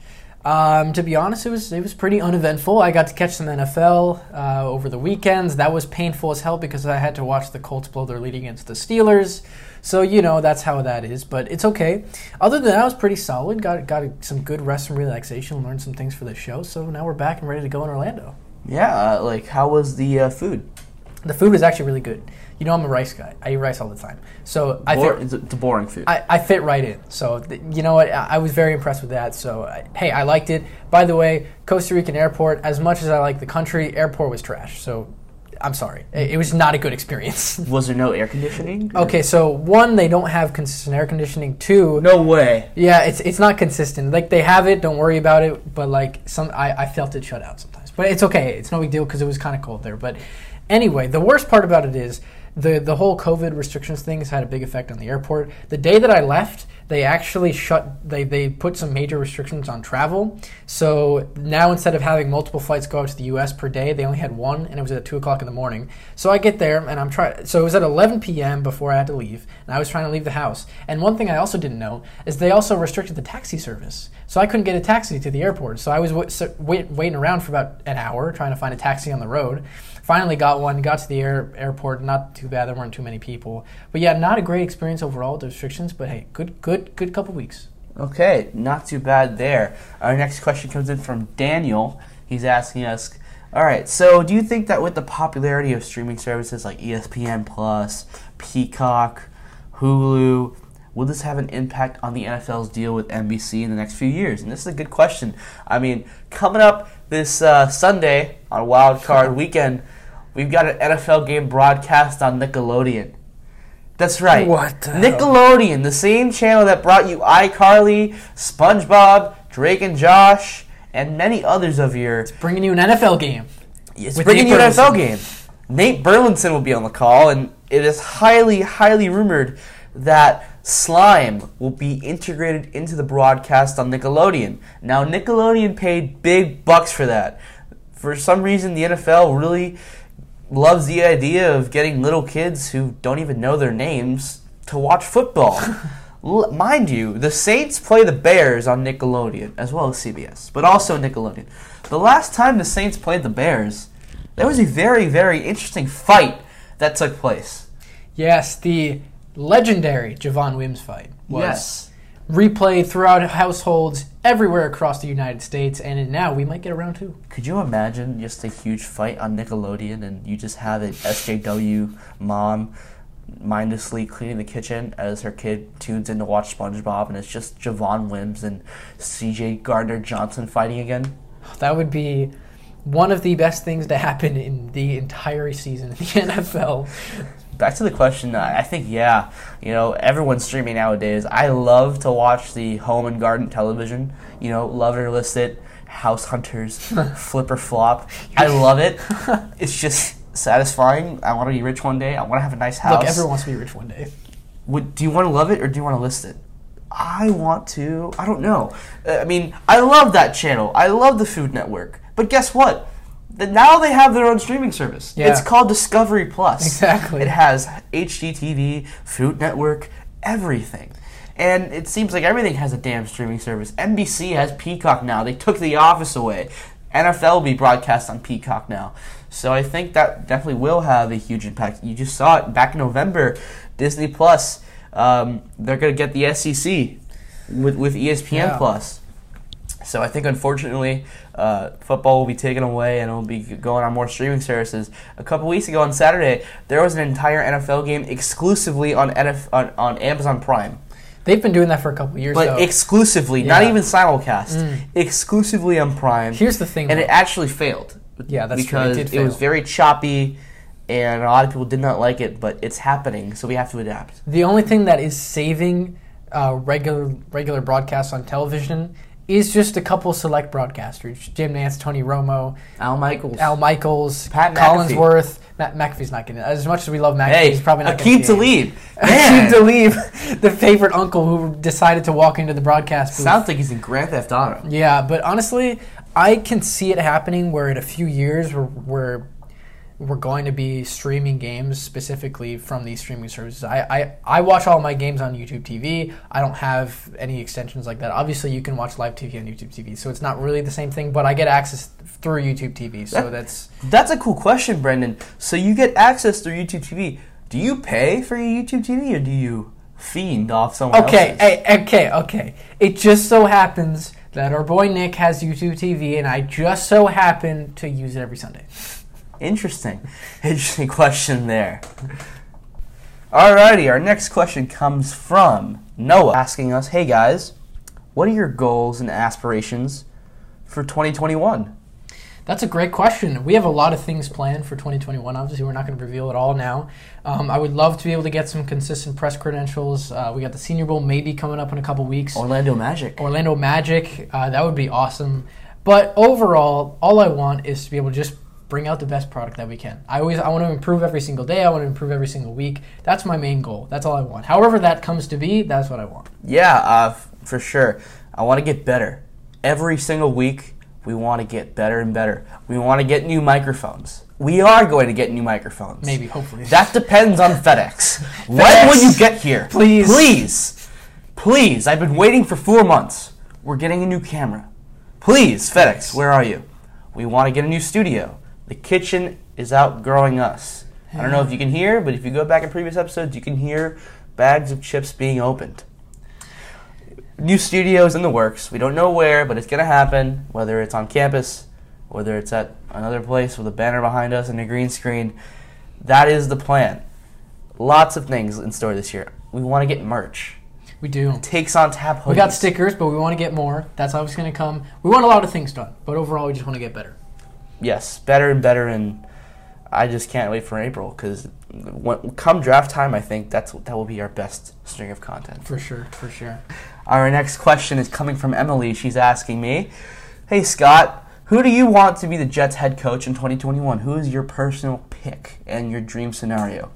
Um, to be honest, it was it was pretty uneventful. I got to catch some N F L uh, over the weekends. That was painful as hell because I had to watch the Colts blow their lead against the Steelers. So, you know, that's how that is, but it's okay. Other than that, I was pretty solid. Got got some good rest and relaxation, learned some things for the show. So now we're back and ready to go in Orlando. Yeah, uh, like how was the uh, food? The food was actually really good. You know, I'm a rice guy. I eat rice all the time. So I Bor- fit, it's a boring food. I, I fit right in. So, th- you know what? I, I was very impressed with that. So, I, hey, I liked it. By the way, Costa Rican airport, as much as I like the country, airport was trash. So, I'm sorry. It, it was not a good experience. Was there no air conditioning? Okay, so, one, they don't have consistent air conditioning. Two... No way. Yeah, it's it's not consistent. Like, they have it. Don't worry about it. But, like, some I, I felt it shut out sometimes. But it's okay. It's no big deal because it was kind of cold there. But... Anyway, the worst part about it is the, the whole COVID restrictions thing has had a big effect on the airport. The day that I left, they actually shut, they, they put some major restrictions on travel. So now instead of having multiple flights go out to the U S per day, they only had one, and it was at two o'clock in the morning. So I get there, and I'm trying, so it was at eleven p.m. before I had to leave, and I was trying to leave the house. And one thing I also didn't know is they also restricted the taxi service. So I couldn't get a taxi to the airport. So I was w- so wait, waiting around for about an hour trying to find a taxi on the road. Finally got one, got to the air, airport, not too bad, there weren't too many people. But yeah, not a great experience overall, the restrictions, but hey, good good, good couple weeks. Okay, not too bad there. Our next question comes in from Daniel. He's asking us, all right, so do you think that with the popularity of streaming services like E S P N Plus, Peacock, Hulu, will this have an impact on the N F L's deal with N B C in the next few years? And this is a good question. I mean, coming up this uh, Sunday on Wild Card Weekend, we've got an N F L game broadcast on Nickelodeon. That's right. What the Nickelodeon, hell? The same channel that brought you iCarly, SpongeBob, Drake and Josh, and many others of your... It's bringing you an N F L game. It's With bringing Nate you an Burleson. N F L game. Nate Burleson will be on the call, and it is highly, highly rumored that slime will be integrated into the broadcast on Nickelodeon. Now, Nickelodeon paid big bucks for that. For some reason, the N F L really... loves the idea of getting little kids who don't even know their names to watch football. L- mind you, the Saints play the Bears on Nickelodeon, as well as C B S, but also Nickelodeon. The last time the Saints played the Bears, there was a very, very interesting fight that took place. Yes, the legendary Javon Wims fight was yes. replayed throughout households everywhere across the United States, and now we might get a round two. Could you imagine just a huge fight on Nickelodeon and you just have an S J W mom mindlessly cleaning the kitchen as her kid tunes in to watch SpongeBob, and it's just Javon Wims and C J. Gardner-Johnson fighting again? That would be one of the best things to happen in the entire season of the N F L. Back to the question, I think, yeah, you know, everyone's streaming nowadays. I love to watch the home and garden television, you know, Love It or List It, House Hunters, Flip or Flop. I love it. It's just satisfying. I want to be rich one day. I want to have a nice house. Look, everyone wants to be rich one day. Would, do you want to love it or do you want to list it? I want to. I don't know. I mean, I love that channel. I love the Food Network. But guess what? Now they have their own streaming service. Yeah. It's called Discovery Plus. Exactly. It has H G T V, Food Network, everything. And it seems like everything has a damn streaming service. N B C has Peacock now. They took The Office away. N F L will be broadcast on Peacock now. So I think that definitely will have a huge impact. You just saw it back in November. Disney Plus, um, they're going to get the S E C with, with E S P N yeah. Plus. So I think, unfortunately, uh, football will be taken away and it will be going on more streaming services. A couple weeks ago on Saturday, there was an entire N F L game exclusively on N F- on, on Amazon Prime. They've been doing that for a couple years, but though. exclusively, yeah. not even simulcast, mm. exclusively on Prime. Here's the thing, and though. It actually failed. Yeah, that's because true. It, did fail. It was very choppy. And a lot of people did not like it, but it's happening, so we have to adapt. The only thing that is saving uh, regular regular broadcasts on television is just a couple select broadcasters: Jim Nantz, Tony Romo, Al Michaels, Al Michaels, Pat McAfee. Collinsworth, Matt McAfee's not getting it. As much as we love McAfee, hey, he's probably not going to leave. Akeem Tlaib, the favorite uncle who decided to walk into the broadcast booth. Sounds like he's in Grand Theft Auto. Yeah, but honestly, I can see it happening where in a few years we're we're, we're going to be streaming games specifically from these streaming services. I, I, I watch all my games on YouTube T V. I don't have any extensions like that. Obviously, you can watch live T V on YouTube T V, so it's not really the same thing, but I get access through YouTube T V, so that, that's... That's a cool question, Brendan. So you get access through YouTube T V. Do you pay for your YouTube T V, or do you fiend off someone okay, else's? Hey, okay, okay. It just so happens that our boy Nick has YouTube T V, and I just so happen to use it every Sunday. Interesting. Interesting question there. Alrighty, our next question comes from Noah, asking us, hey guys, what are your goals and aspirations for twenty twenty-one? That's a great question. We have a lot of things planned for twenty twenty-one. Obviously, we're not going to reveal it all now. Um, I would love to be able to get some consistent press credentials. Uh, we got the Senior Bowl maybe coming up in a couple weeks. Orlando Magic. Orlando Magic. Uh, that would be awesome. But overall, all I want is to be able to just bring out the best product that we can. I always I want to improve every single day. I want to improve every single week. That's my main goal. That's all I want. However that comes to be, that's what I want. Yeah, uh, for sure. I want to get better. Every single week, we want to get better and better. We want to get new microphones. We are going to get new microphones. Maybe, hopefully. That depends on FedEx. FedEx. When will you get here? Please. Please. Please. I've been waiting for four months. We're getting a new camera. Please, FedEx, where are you? We want to get a new studio. The kitchen is outgrowing us. I don't know if you can hear, but if you go back in previous episodes, you can hear bags of chips being opened. New studio's in the works. We don't know where, but it's going to happen, whether it's on campus, whether it's at another place with a banner behind us and a green screen. That is the plan. Lots of things in store this year. We want to get merch. We do. Takes on tap hoodies. We got stickers, but we want to get more. That's obviously going to come. We want a lot of things done, but overall we just want to get better. Yes, better and better, and I just can't wait for April, because come draft time, I think that's that will be our best string of content. For sure, for sure. Our next question is coming from Emily. She's asking me, hey, Scott, who do you want to be the Jets head coach in twenty twenty-one? Who is your personal pick and your dream scenario?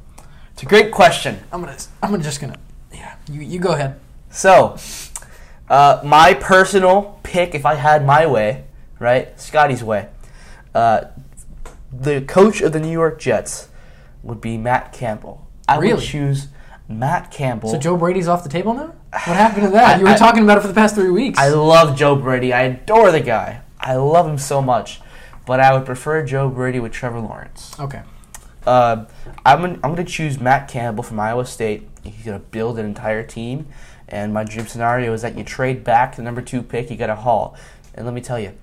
It's a great question. I'm gonna, I'm gonna just going to, yeah, you, you go ahead. So, uh, my personal pick, if I had my way, right, Scotty's way, Uh, the coach of the New York Jets would be Matt Campbell. I really? would choose Matt Campbell. So Joe Brady's off the table now? What happened to that? I, you were I, talking about it for the past three weeks. I love Joe Brady. I adore the guy. I love him so much. But I would prefer Joe Brady with Trevor Lawrence. Okay. Uh, I'm gonna, I'm going to choose Matt Campbell from Iowa State. He's going to build an entire team. And my dream scenario is that you trade back the number two pick. You got a haul. And let me tell you,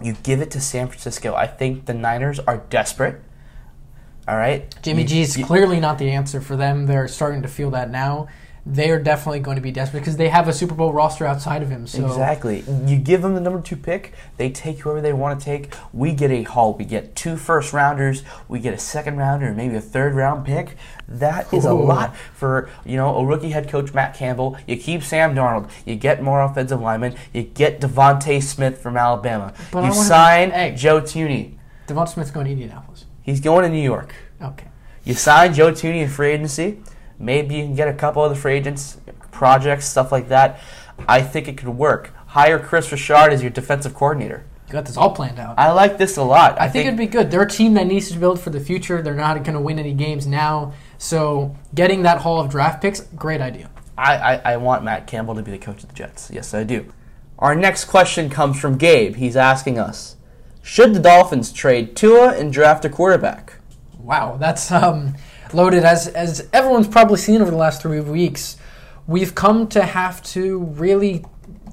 you give it to San Francisco. I think the Niners are desperate. All right? Jimmy G is clearly not the answer for them. They're starting to feel that now. They are definitely going to be desperate because they have a Super Bowl roster outside of him. So. Exactly. You give them the number two pick. They take whoever they want to take. We get a haul. We get two first-rounders. We get a second-rounder, maybe a third-round pick. That is Ooh. a lot for, you know, a rookie head coach, Matt Campbell. You keep Sam Darnold. You get more offensive linemen. You get Devontae Smith from Alabama. But you sign to... Joe Thuney. Devontae Smith's going to Indianapolis. He's going to New York. Okay. You sign Joe Thuney in free agency. Maybe you can get a couple other free agents, projects, stuff like that. I think it could work. Hire Chris Richard as your defensive coordinator. You got this all planned out. I like this a lot. I, I think, think it'd be good. They're a team that needs to build for the future. They're not going to win any games now. So getting that haul of draft picks, great idea. I, I, I want Matt Campbell to be the coach of the Jets. Yes, I do. Our next question comes from Gabe. He's asking us, should the Dolphins trade Tua and draft a quarterback? Wow, that's... um. Loaded, as as everyone's probably seen over the last three weeks, we've come to have to really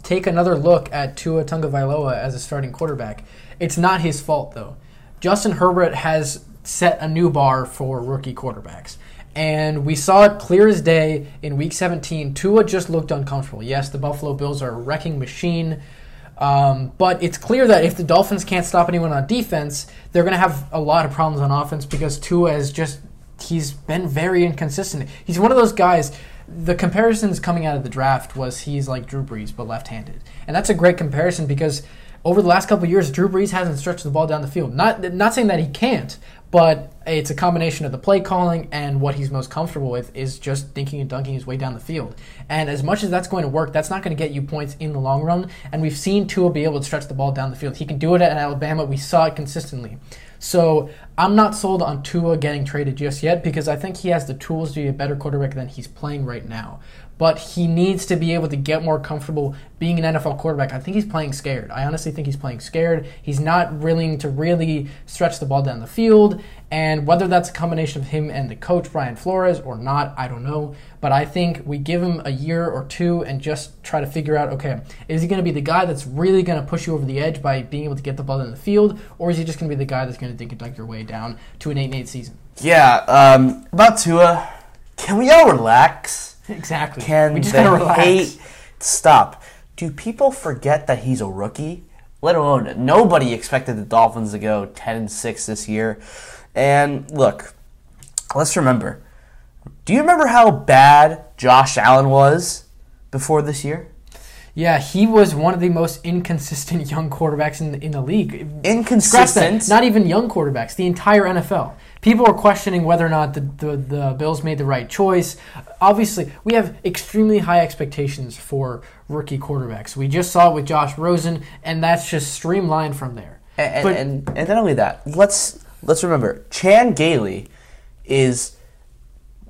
take another look at Tua Tagovailoa as a starting quarterback. It's not his fault, though. Justin Herbert has set a new bar for rookie quarterbacks. And we saw it clear as day in Week seventeen. Tua just looked uncomfortable. Yes, the Buffalo Bills are a wrecking machine. Um, but it's clear that if the Dolphins can't stop anyone on defense, they're going to have a lot of problems on offense because Tua has just... he's been very inconsistent. He's one of those guys, the comparisons coming out of the draft was he's like Drew Brees, but left-handed. And that's a great comparison because over the last couple of years, Drew Brees hasn't stretched the ball down the field. Not not saying that he can't, but it's a combination of the play calling and what he's most comfortable with is just thinking and dunking his way down the field. And as much as that's going to work, that's not going to get you points in the long run. And we've seen Tua be able to stretch the ball down the field. He can do it at Alabama. We saw it consistently. So I'm not sold on Tua getting traded just yet because I think he has the tools to be a better quarterback than he's playing right now. But he needs to be able to get more comfortable being an N F L quarterback. I think he's playing scared. I honestly think he's playing scared. He's not willing to really stretch the ball down the field. And whether that's a combination of him and the coach, Brian Flores, or not, I don't know. But I think we give him a year or two and just try to figure out, okay, is he going to be the guy that's really going to push you over the edge by being able to get the ball in the field? Or is he just going to be the guy that's going to dink and dunk your way down to an eight and eight season? Yeah, um, about Tua, can we all relax? Exactly. Can we just gotta relax. Hate stop? Do people forget that he's a rookie? Let alone nobody expected the Dolphins to go ten and six this year. And look, let's remember. Do you remember how bad Josh Allen was before this year? Yeah, he was one of the most inconsistent young quarterbacks in the, in the league. Inconsistent? Not even young quarterbacks, the entire N F L. People are questioning whether or not the, the, the Bills made the right choice. Obviously, we have extremely high expectations for rookie quarterbacks. We just saw it with Josh Rosen, and that's just streamlined from there. And, but, and, and not only that, let's, let's remember, Chan Gailey is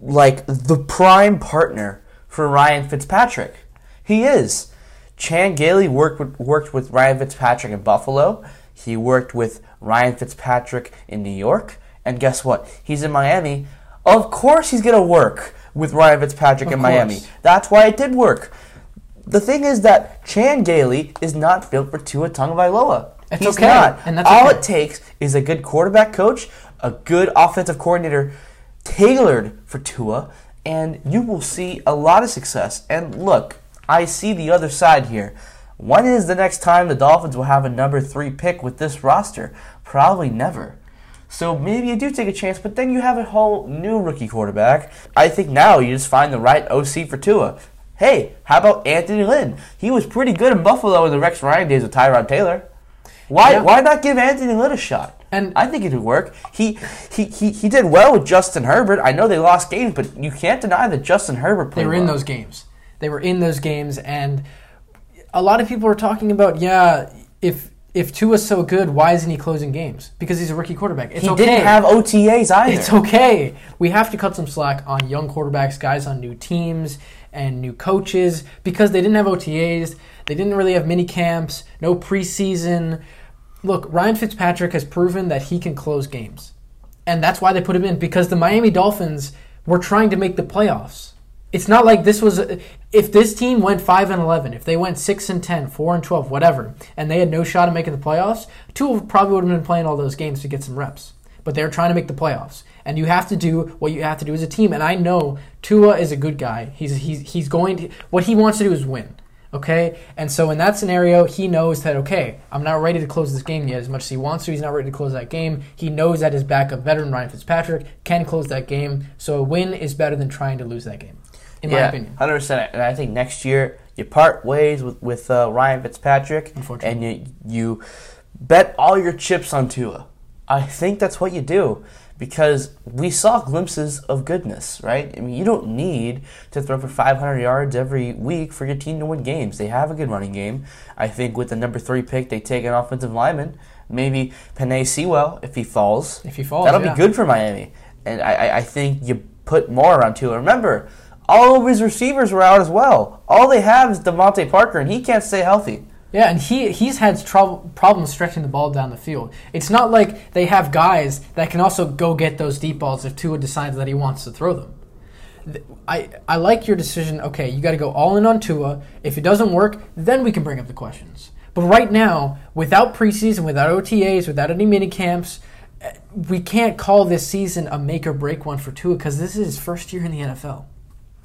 like the prime partner for Ryan Fitzpatrick. He is. Chan Gailey worked with, worked with Ryan Fitzpatrick in Buffalo. He worked with Ryan Fitzpatrick in New York. And guess what? He's in Miami. Of course he's going to work with Ryan Fitzpatrick in Miami. That's why it did work. The thing is that Chan Gailey is not built for Tua Tagovailoa. It's he's okay. not. And that's All okay. it takes is a good quarterback coach, a good offensive coordinator tailored for Tua, and you will see a lot of success. And look, I see the other side here. When is the next time the Dolphins will have a number three pick with this roster? Probably never. So maybe you do take a chance, but then you have a whole new rookie quarterback. I think now you just find the right O C for Tua. Hey, how about Anthony Lynn? He was pretty good in Buffalo in the Rex Ryan days with Tyrod Taylor. Why yeah. why not give Anthony Lynn a shot? And I think it would work. He he, he he did well with Justin Herbert. I know they lost games, but you can't deny that Justin Herbert played They were well. in those games. They were in those games, and a lot of people are talking about, yeah, if if Tua's so good, why isn't he closing games? Because he's a rookie quarterback. It's he okay. didn't have O T As either. It's okay. We have to cut some slack on young quarterbacks, guys on new teams and new coaches, because they didn't have O T As. They didn't really have mini camps, no preseason. Look, Ryan Fitzpatrick has proven that he can close games, and that's why they put him in, because the Miami Dolphins were trying to make the playoffs. It's not like this was – if this team went five and eleven, if they went six and ten, four and twelve, whatever, and they had no shot at making the playoffs, Tua probably would have been playing all those games to get some reps. But they were trying to make the playoffs. And you have to do what you have to do as a team. And I know Tua is a good guy. He's he's he's going to – what he wants to do is win, okay? And so in that scenario, he knows that, okay, I'm not ready to close this game yet as much as he wants to. He's not ready to close that game. He knows that his backup veteran, Ryan Fitzpatrick, can close that game. So a win is better than trying to lose that game. In yeah, my opinion. one hundred percent. And I think next year you part ways with, with uh, Ryan Fitzpatrick. And you, you bet all your chips on Tua. I think that's what you do, because we saw glimpses of goodness, right? I mean, you don't need to throw for five hundred yards every week for your team to win games. They have a good running game. I think with the number three pick, they take an offensive lineman. Maybe Penei Sewell, if he falls. If he falls, That'll yeah. be good for Miami. And I, I think you put more around Tua. Remember, all of his receivers were out as well. All they have is DeVante Parker, and he can't stay healthy. Yeah, and he he's had trouble, problems stretching the ball down the field. It's not like they have guys that can also go get those deep balls if Tua decides that he wants to throw them. I, I like your decision. Okay, you got to go all in on Tua. If it doesn't work, then we can bring up the questions. But right now, without preseason, without O T As, without any minicamps, we can't call this season a make-or-break one for Tua, because this is his first year in the N F L.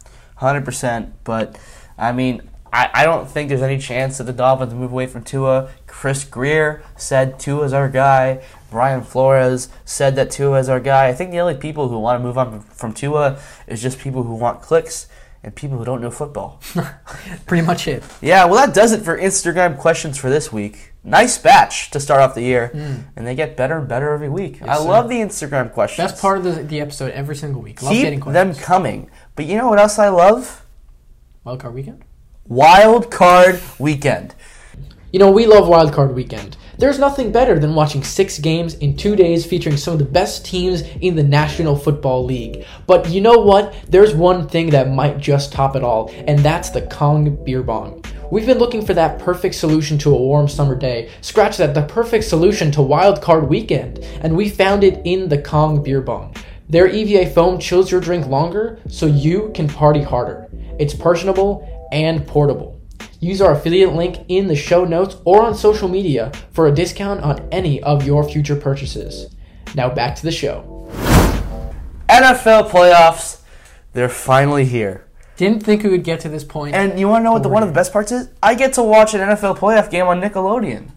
one hundred percent, but, I mean, I, I don't think there's any chance that the Dolphins move away from Tua. Chris Greer said Tua's our guy. Brian Flores said that Tua's our guy. I think the only people who want to move on from Tua is just people who want clicks and people who don't know football. Pretty much it. Yeah, well, that does it for Instagram questions for this week. nice batch to start off the year, mm. and they get better and better every week. Yes, I sir. love the Instagram questions. That's part of the, the episode every single week. Love Keep getting questions. them coming. But you know what else I love? Wild Card Weekend? Wild Card Weekend. You know, we love Wild Card Weekend. There's nothing better than watching six games in two days featuring some of the best teams in the National Football League. But you know what? There's one thing that might just top it all, and that's the Kong Beer Bong. We've been looking for that perfect solution to a warm summer day. Scratch that, the perfect solution to Wild Card Weekend. And we found it in the Kong Beer Bong. Their E V A foam chills your drink longer so you can party harder. It's personable and portable. Use our affiliate link in the show notes or on social media for a discount on any of your future purchases. Now back to the show. N F L playoffs, they're finally here. Didn't think we would get to this point. And you want to know what the, one of the best parts is? I get to watch an N F L playoff game on Nickelodeon.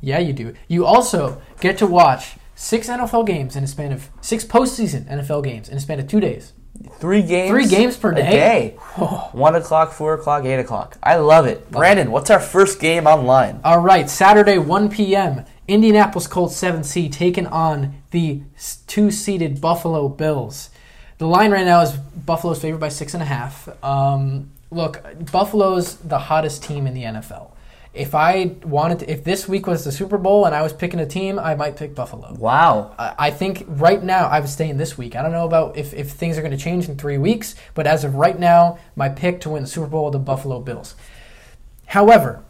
Yeah, you do. You also get to watch six N F L games in a span of, six postseason N F L games in a span of two days. Three games Three games per day? day. Oh. One o'clock, four o'clock, eight o'clock. I love it. Love Brandon, it. What's our first game online? All right, Saturday, one p.m., Indianapolis Colts seven seed taking on the two-seeded Buffalo Bills. The line right now is Buffalo's favored by six and a half. Um, look, Buffalo's the hottest team in the N F L. If I wanted to, if this week was the Super Bowl and I was picking a team, I might pick Buffalo. Wow. Uh, I think right now I would stay in this week. I don't know about if, if things are going to change in three weeks, but as of right now, my pick to win the Super Bowl, the Buffalo Bills. However,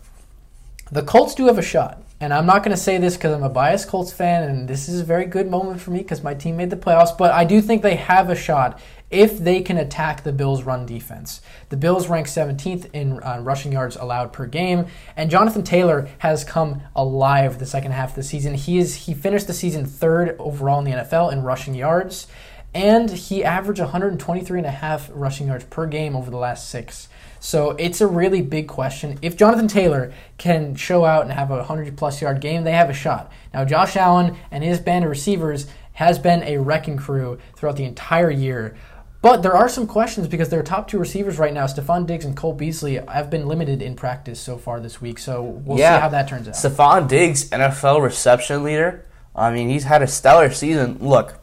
the Colts do have a shot. And I'm not going to say this because I'm a biased Colts fan, and this is a very good moment for me because my team made the playoffs, but I do think they have a shot if they can attack the Bills' run defense. The Bills rank seventeenth in uh, rushing yards allowed per game, and Jonathan Taylor has come alive the second half of the season. He is he finished the season third overall in the N F L in rushing yards, and he averaged one twenty-three and a half rushing yards per game over the last six. So it's a really big question. If Jonathan Taylor can show out and have a one hundred plus yard game, they have a shot. Now, Josh Allen and his band of receivers has been a wrecking crew throughout the entire year. But there are some questions because their top two receivers right now, Stephon Diggs and Cole Beasley, have been limited in practice so far this week. So we'll yeah. see how that turns out. Stephon Diggs, N F L reception leader. I mean, he's had a stellar season. Look,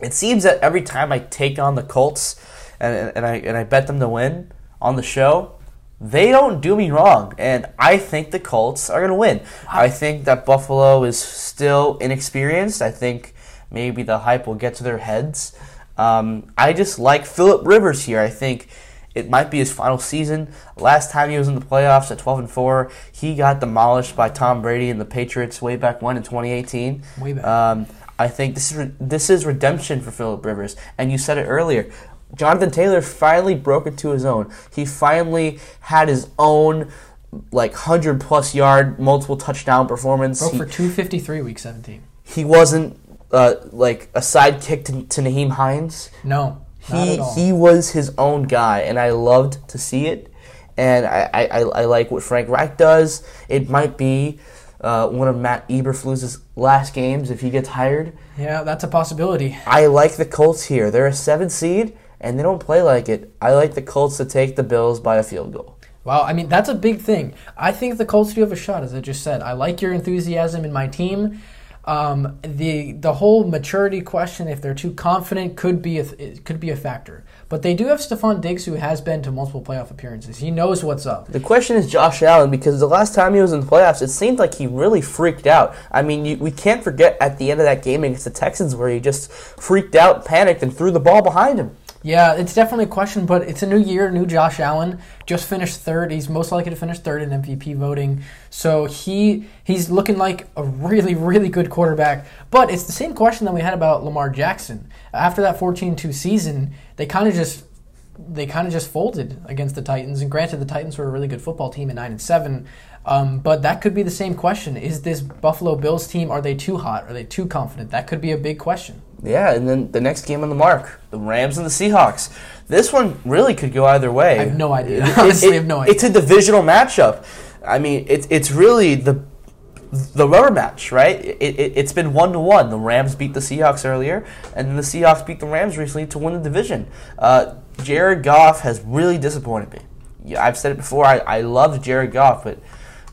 it seems that every time I take on the Colts and, and I and I bet them to win on the show, they don't do me wrong, and I think the Colts are going to win. Wow. I think that Buffalo is still inexperienced. I think maybe the hype will get to their heads. Um, I just like Phillip Rivers here. I think it might be his final season. Last time he was in the playoffs at twelve and four, he got demolished by Tom Brady and the Patriots way back when in twenty eighteen. Way back. Um, I think this is re- this is redemption for Phillip Rivers, and you said it earlier. Jonathan Taylor finally broke into his own. He finally had his own, like, one hundred plus yard, multiple touchdown performance. Broke he, for two fifty-three week seventeen. He wasn't, uh, like, a sidekick to, to Nyheim Hines. No, not he, at all. He was his own guy, and I loved to see it. And I, I, I like what Frank Reich does. It might be Uh, one of Matt Eberflus's last games if he gets hired. Yeah, that's a possibility. I like the Colts here. They're a seven seed, and they don't play like it. I like the Colts to take the Bills by a field goal. Wow, I mean, that's a big thing. I think the Colts do have a shot, as I just said. I like your enthusiasm in my team. Um, the the whole maturity question, if they're too confident, could be a, it could be a factor. But they do have Stephon Diggs, who has been to multiple playoff appearances. He knows what's up. The question is Josh Allen, because the last time he was in the playoffs, it seemed like he really freaked out. I mean, you, we can't forget at the end of that game against the Texans where he just freaked out, panicked, and threw the ball behind him. Yeah, it's definitely a question, but it's a new year, new Josh Allen. Just finished third. He's most likely to finish third in M V P voting. So he he's looking like a really, really good quarterback. But it's the same question that we had about Lamar Jackson. After that fourteen two season, they kind of just they kind of just folded against the Titans. And granted, the Titans were a really good football team at nine and seven. Um, but that could be the same question. Is this Buffalo Bills team, are they too hot? Are they too confident? That could be a big question. Yeah, and then the next game on the mark, the Rams and the Seahawks. This one really could go either way. I have no idea. It, Honestly, it, I have no idea. It's a divisional matchup. I mean, it, it's really the the rubber match, right? It, it, it's been one to one. The Rams beat the Seahawks earlier, and then the Seahawks beat the Rams recently to win the division. Uh, Jared Goff has really disappointed me. I've said it before. I, I love Jared Goff, but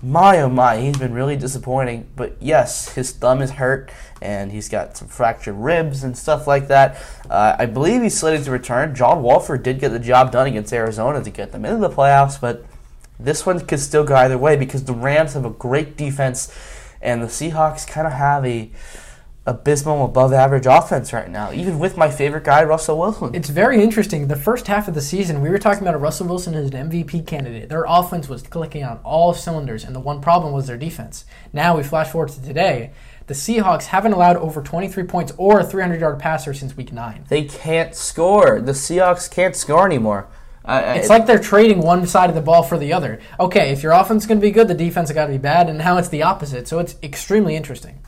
my oh my, he's been really disappointing. But yes, his thumb is hurt, and he's got some fractured ribs and stuff like that. Uh, I believe he's slated to return. John Walford did get the job done against Arizona to get them into the playoffs, but this one could still go either way because the Rams have a great defense, and the Seahawks kind of have a abysmal above-average offense right now, even with my favorite guy, Russell Wilson. It's very interesting. The first half of the season, we were talking about Russell Wilson as an M V P candidate. Their offense was clicking on all cylinders, and the one problem was their defense. Now we flash forward to today. The Seahawks haven't allowed over twenty-three points or a three hundred yard passer since week nine. They can't score. The Seahawks can't score anymore. Uh, it's it, like they're trading one side of the ball for the other. Okay, if your offense is going to be good, the defense has got to be bad, and now it's the opposite, so it's extremely interesting.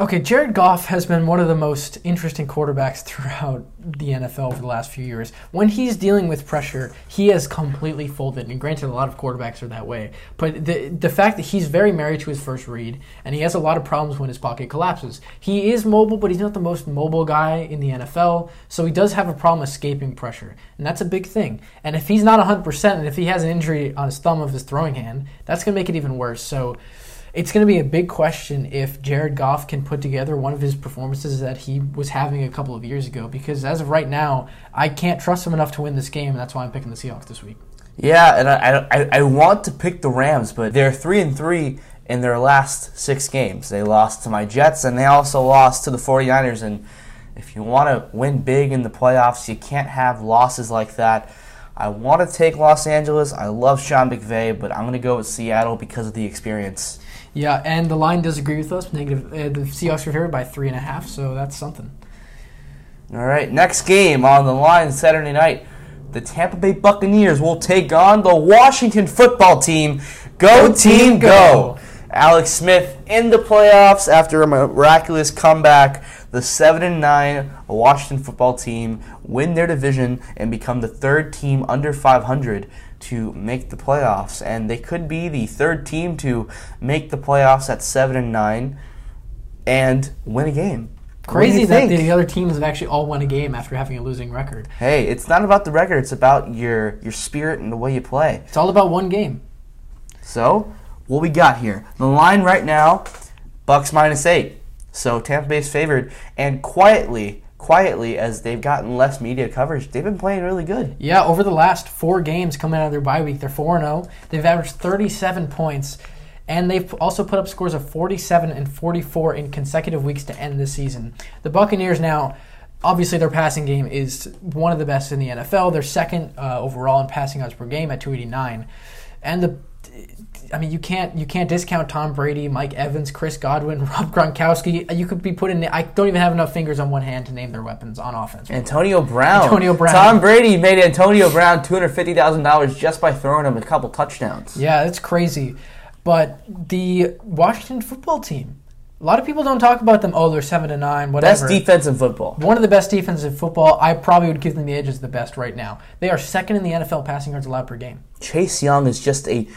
Okay, Jared Goff has been one of the most interesting quarterbacks throughout the N F L for the last few years. When he's dealing with pressure, he has completely folded, and granted, a lot of quarterbacks are that way. But the the fact that he's very married to his first read, and he has a lot of problems when his pocket collapses. He is mobile, but he's not the most mobile guy in the N F L, so he does have a problem escaping pressure, and that's a big thing. And if he's not one hundred percent, and if he has an injury on his thumb of his throwing hand, that's going to make it even worse. So it's going to be a big question if Jared Goff can put together one of his performances that he was having a couple of years ago, because as of right now, I can't trust him enough to win this game, and that's why I'm picking the Seahawks this week. Yeah, and I I, I want to pick the Rams, but they're three and three in their last six games. They lost to my Jets, and they also lost to the 49ers, and if you want to win big in the playoffs, you can't have losses like that. I want to take Los Angeles. I love Sean McVay, but I'm going to go with Seattle because of the experience. Yeah, and the line does agree with us. Negative, uh, the Seahawks are favored by three and a half, so that's something. All right, next game on the line Saturday night. The Tampa Bay Buccaneers will take on the Washington football team. Go, go team, team go. go! Alex Smith in the playoffs after a miraculous comeback. The seven and nine Washington football team win their division and become the third team under five hundred to make the playoffs, and they could be the third team to make the playoffs at seven and nine and win a game. Crazy that the other teams have actually all won a game after having a losing record. Hey, it's not about the record; it's about your your spirit and the way you play. It's all about one game. So, what we got here? The line right now, Bucks minus eight. So Tampa Bay's favored, and quietly. Quietly, as they've gotten less media coverage, they've been playing really good. Yeah, over the last four games coming out of their bye week, they're four and oh. They've averaged thirty-seven points, and they've also put up scores of forty-seven and forty-four in consecutive weeks to end this season. The Buccaneers now, obviously their passing game is one of the best in the N F L. They're second uh, overall in passing yards per game at two eighty-nine. And the I mean, you can't you can't discount Tom Brady, Mike Evans, Chris Godwin, Rob Gronkowski. You could be put in. I don't even have enough fingers on one hand to name their weapons on offense. Antonio Brown. Antonio Brown. Tom Brady made Antonio Brown two hundred fifty thousand dollars just by throwing him a couple touchdowns. Yeah, that's crazy. But the Washington football team, a lot of people don't talk about them. Oh, they're seven to nine, whatever. Best defense in football. One of the best defenses in football. I probably would give them the edge as the best right now. They are second in the N F L passing yards allowed per game. Chase Young is just a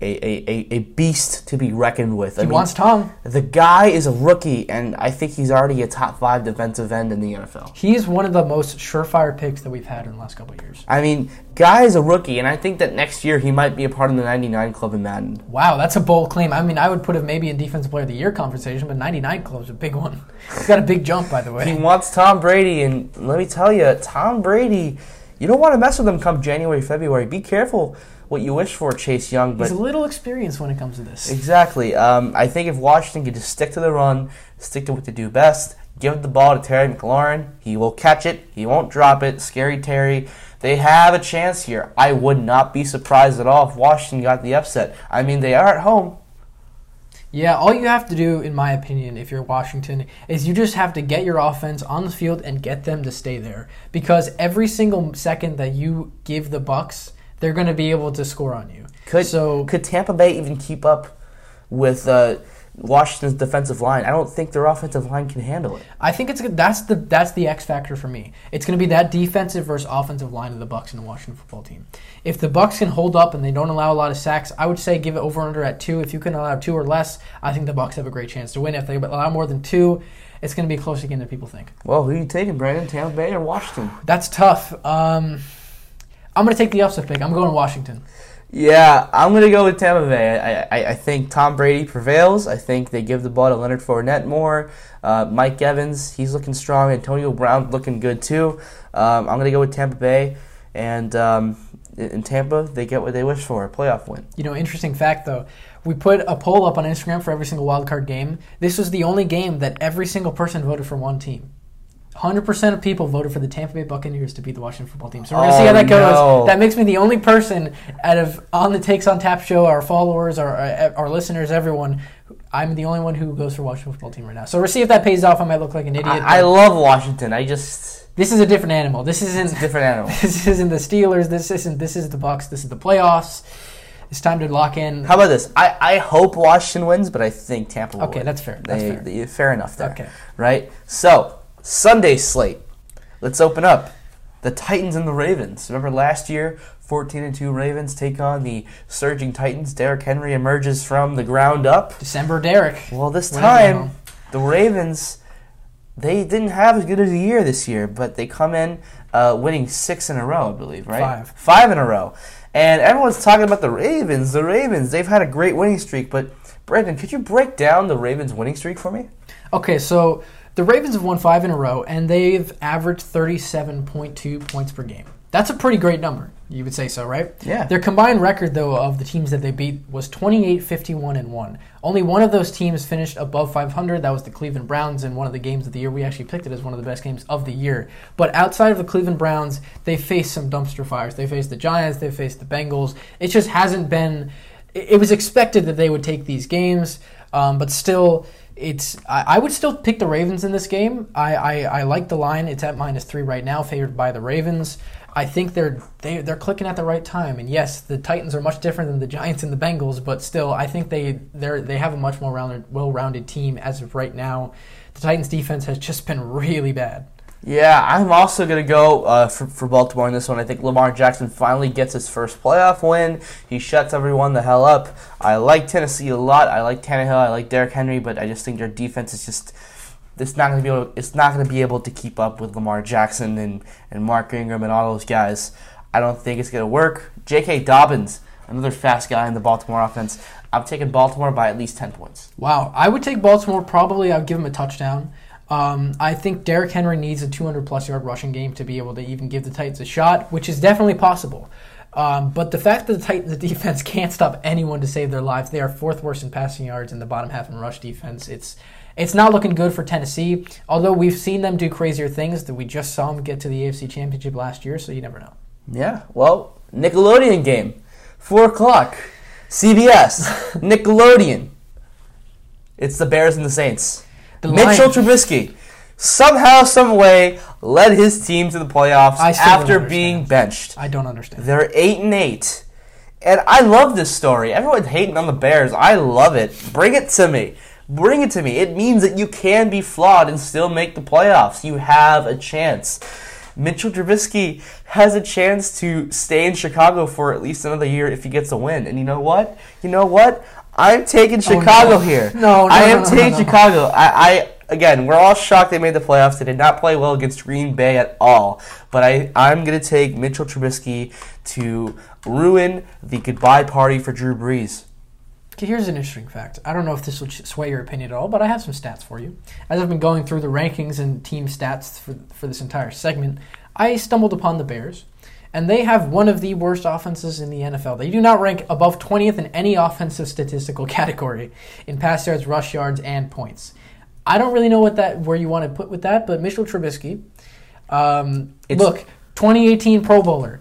a a, a beast to be reckoned with. I he mean, wants Tom. The guy is a rookie, and I think he's already a top five defensive end in the N F L. He is one of the most surefire picks that we've had in the last couple of years. I mean, guy is a rookie, and I think that next year he might be a part of the ninety-nine Club in Madden. Wow, that's a bold claim. I mean, I would put him maybe in Defensive Player of the Year conversation, but ninety-nine Club's a big one. He's got a big jump, by the way. He wants Tom Brady, and let me tell you, Tom Brady, you don't want to mess with him come January, February. Be careful what you wish for, Chase Young. But he's a little experienced when it comes to this. Exactly. Um, I think if Washington could just stick to the run, stick to what they do best, give the ball to Terry McLaurin, he will catch it, he won't drop it, scary Terry. They have a chance here. I would not be surprised at all if Washington got the upset. I mean, they are at home. Yeah, all you have to do, in my opinion, if you're Washington, is you just have to get your offense on the field and get them to stay there. Because every single second that you give the Bucks, they're going to be able to score on you. Could, so, could Tampa Bay even keep up with uh, Washington's defensive line? I don't think their offensive line can handle it. I think it's that's the that's the X factor for me. It's going to be that defensive versus offensive line of the Bucs and the Washington football team. If the Bucs can hold up and they don't allow a lot of sacks, I would say give it over under at two. If you can allow two or less, I think the Bucs have a great chance to win. If they allow more than two, it's going to be closer again than people think. Well, who are you taking, Brandon? Tampa Bay or Washington? That's tough. Um... I'm going to take the upset pick. I'm going to Washington. Yeah, I'm going to go with Tampa Bay. I, I I think Tom Brady prevails. I think they give the ball to Leonard Fournette more. Uh, Mike Evans, he's looking strong. Antonio Brown looking good too. Um, I'm going to go with Tampa Bay. And um, in Tampa, they get what they wish for, a playoff win. You know, interesting fact, though. We put a poll up on Instagram for every single wildcard game. This was the only game that every single person voted for one team. one hundred percent of people voted for the Tampa Bay Buccaneers to beat the Washington football team. So we're going to oh, see how that goes. No. That makes me the only person out of On the Takes on Tap show, our followers, our our listeners, everyone, I'm the only one who goes for Washington football team right now. So we'll see if that pays off. I might look like an idiot. I, I love Washington. I just... This is a different animal. This isn't... It's a different animal. This isn't the Steelers. This isn't... This is the Bucs. This is the playoffs. It's time to lock in. How about this? I, I hope Washington wins, but I think Tampa will. Okay, win. That's fair. That's they, fair. They, fair enough there. Okay. Right? So... Sunday slate. Let's open up. The Titans and the Ravens. Remember last year, fourteen and two Ravens take on the surging Titans. Derrick Henry emerges from the ground up. December Derrick. Well, this time, the Ravens, they didn't have as good of a year this year, but they come in uh, winning six in a row, I believe, right? Five. Five in a row. And everyone's talking about the Ravens, the Ravens. They've had a great winning streak, but Brandon, could you break down the Ravens winning streak for me? Okay, so... The Ravens have won five in a row, and they've averaged thirty-seven point two points per game. That's a pretty great number. You would say so, right? Yeah. Their combined record, though, of the teams that they beat was twenty-eight, fifty-one, and one. Only one of those teams finished above five hundred. That was the Cleveland Browns in one of the games of the year. We actually picked it as one of the best games of the year. But outside of the Cleveland Browns, they faced some dumpster fires. They faced the Giants. They faced the Bengals. It just hasn't been... It was expected that they would take these games, um, but still... It's. I, I would still pick the Ravens in this game. I, I, I like the line. It's at minus three right now, favored by the Ravens. I think they're they, they're clicking at the right time. And yes, the Titans are much different than the Giants and the Bengals, but still, I think they they they have a much more rounded, well-rounded team as of right now. The Titans' defense has just been really bad. Yeah, I'm also going to go uh, for, for Baltimore in this one. I think Lamar Jackson finally gets his first playoff win. He shuts everyone the hell up. I like Tennessee a lot. I like Tannehill. I like Derrick Henry, but I just think their defense is just it's not going to be able, it's not going to be able to keep up with Lamar Jackson and, and Mark Ingram and all those guys. I don't think it's going to work. J K. Dobbins, another fast guy in the Baltimore offense. I'm taking Baltimore by at least ten points. Wow, I would take Baltimore probably. I would give him a touchdown. Um, I think Derrick Henry needs a two hundred plus yard rushing game to be able to even give the Titans a shot, which is definitely possible. Um, but the fact that the Titans' defense can't stop anyone to save their lives, they are fourth worst in passing yards in the bottom half in rush defense. It's it's not looking good for Tennessee, although we've seen them do crazier things that we just saw them get to the A F C Championship last year, so you never know. Yeah, well, Nickelodeon game, four o'clock, C B S, Nickelodeon. It's the Bears and the Saints. Mitchell Trubisky somehow, some way, led his team to the playoffs after being benched. I don't understand. They're eight and eight, and I love this story. Everyone's hating on the Bears. I love it. Bring it to me. Bring it to me. It means that you can be flawed and still make the playoffs. You have a chance. Mitchell Trubisky has a chance to stay in Chicago for at least another year if he gets a win. And you know what? You know what? I'm taking Chicago oh, no. here. No, no, I am no, no, taking no, no. Chicago. I, I again, we're all shocked they made the playoffs. They did not play well against Green Bay at all. But I, I'm going to take Mitchell Trubisky to ruin the goodbye party for Drew Brees. Okay, here's an interesting fact. I don't know if this will sway your opinion at all, but I have some stats for you. As I've been going through the rankings and team stats for for this entire segment, I stumbled upon the Bears. And they have one of the worst offenses in the N F L. They do not rank above twentieth in any offensive statistical category in pass yards, rush yards, and points. I don't really know what that where you want to put with that, but Mitchell Trubisky, um, look, twenty eighteen Pro Bowler.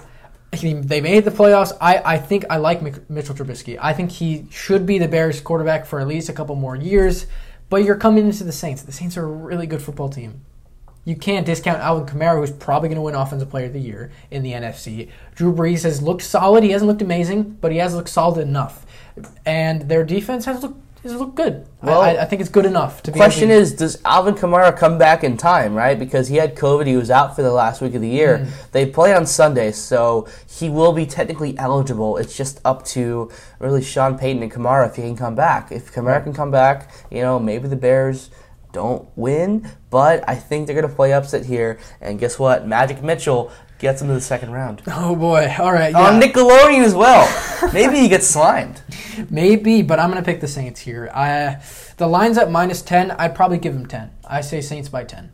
He, they made the playoffs. I, I think I like Mitchell Trubisky. I think he should be the Bears quarterback for at least a couple more years. But you're coming into the Saints. The Saints are a really good football team. You can't discount Alvin Kamara, who's probably going to win Offensive Player of the Year in the N F C. Drew Brees has looked solid. He hasn't looked amazing, but he has looked solid enough. And their defense has looked has looked good. Well, I, I think it's good enough. To be question able to... is, does Alvin Kamara come back in time, right? Because he had COVID. He was out for the last week of the year. Mm. They play on Sunday, so he will be technically eligible. It's just up to really Sean Payton and Kamara if he can come back. If Kamara right. can come back, you know, maybe the Bears... don't win, but I think they're going to play upset here. And guess what? Magic Mitchell gets him to the second round. Oh, boy. All right. Yeah. On Nickelodeon as well. Maybe he gets slimed. Maybe, but I'm going to pick the Saints here. I, the line's at minus ten. I'd probably give him ten. I say Saints by ten.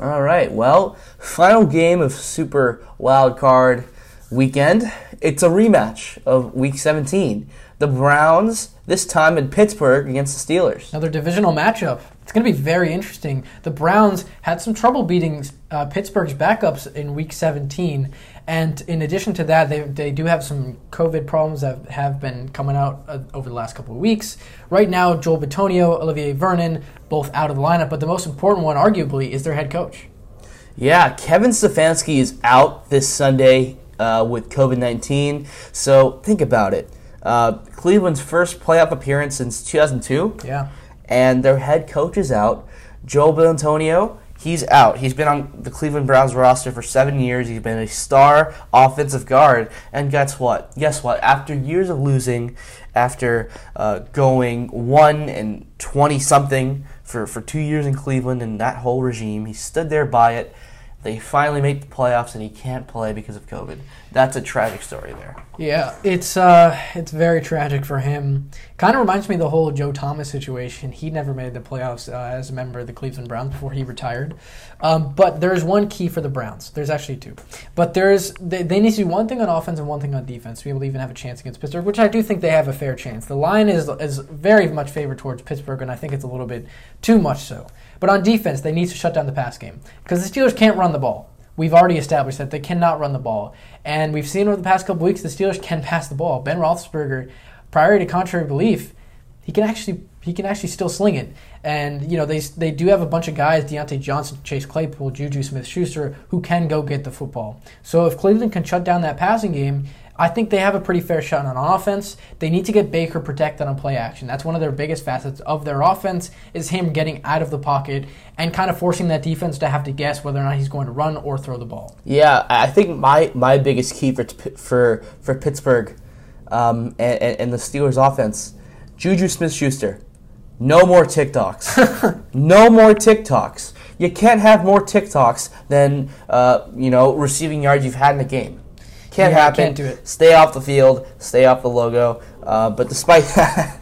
All right. Well, final game of Super Wild Card Weekend. It's a rematch of Week seventeen. The Browns, this time in Pittsburgh, against the Steelers. Another divisional matchup. It's going to be very interesting. The Browns had some trouble beating uh, Pittsburgh's backups in Week seventeen. And in addition to that, they they do have some COVID problems that have been coming out uh, over the last couple of weeks. Right now, Joel Bitonio, Olivier Vernon, both out of the lineup. But the most important one, arguably, is their head coach. Yeah, Kevin Stefanski is out this Sunday uh, with COVID nineteen. So think about it. Uh, Cleveland's first playoff appearance since two thousand two. Yeah. And their head coach is out. Joe Bitonio, he's out. He's been on the Cleveland Browns roster for seven years. He's been a star offensive guard. And guess what? Guess what? After years of losing, after uh, going one and twenty-something for, for two years in Cleveland and that whole regime, he stood there by it. They finally make the playoffs, and he can't play because of COVID. That's a tragic story there. Yeah, it's uh, it's very tragic for him. Kind of reminds me of the whole Joe Thomas situation. He never made the playoffs uh, as a member of the Cleveland Browns before he retired. Um, but there's one key for the Browns. There's actually two. But there's they, they need to do one thing on offense and one thing on defense to be able to even have a chance against Pittsburgh, which I do think they have a fair chance. The line is is very much favored towards Pittsburgh, and I think it's a little bit too much so. But on defense, they need to shut down the pass game because the Steelers can't run the ball. We've already established that they cannot run the ball. And we've seen over the past couple weeks the Steelers can pass the ball. Ben Roethlisberger, prior to contrary belief, he can actually he can actually still sling it. And, you know, they they do have a bunch of guys, Deontay Johnson, Chase Claypool, Juju Smith-Schuster, who can go get the football. So if Cleveland can shut down that passing game, I think they have a pretty fair shot on offense. They need to get Baker protected on play action. That's one of their biggest facets of their offense is him getting out of the pocket and kind of forcing that defense to have to guess whether or not he's going to run or throw the ball. Yeah, I think my, my biggest key for for for Pittsburgh um, and, and the Steelers' offense, Juju Smith-Schuster, no more TikToks. No more TikToks. You can't have more TikToks than uh, you know receiving yards you've had in a game. Can't yeah, happen. Can't do it. Stay off the field. Stay off the logo. Uh, but despite that,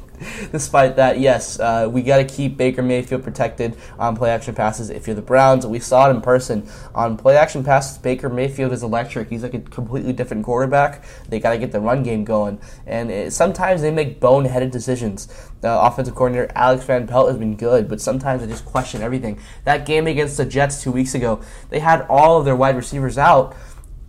despite that, yes, uh, we got to keep Baker Mayfield protected on play-action passes. If you're the Browns, we saw it in person on play-action passes. Baker Mayfield is electric. He's like a completely different quarterback. They got to get the run game going, and it, sometimes they make boneheaded decisions. The offensive coordinator Alex Van Pelt has been good, but sometimes I just question everything. That game against the Jets two weeks ago, they had all of their wide receivers out,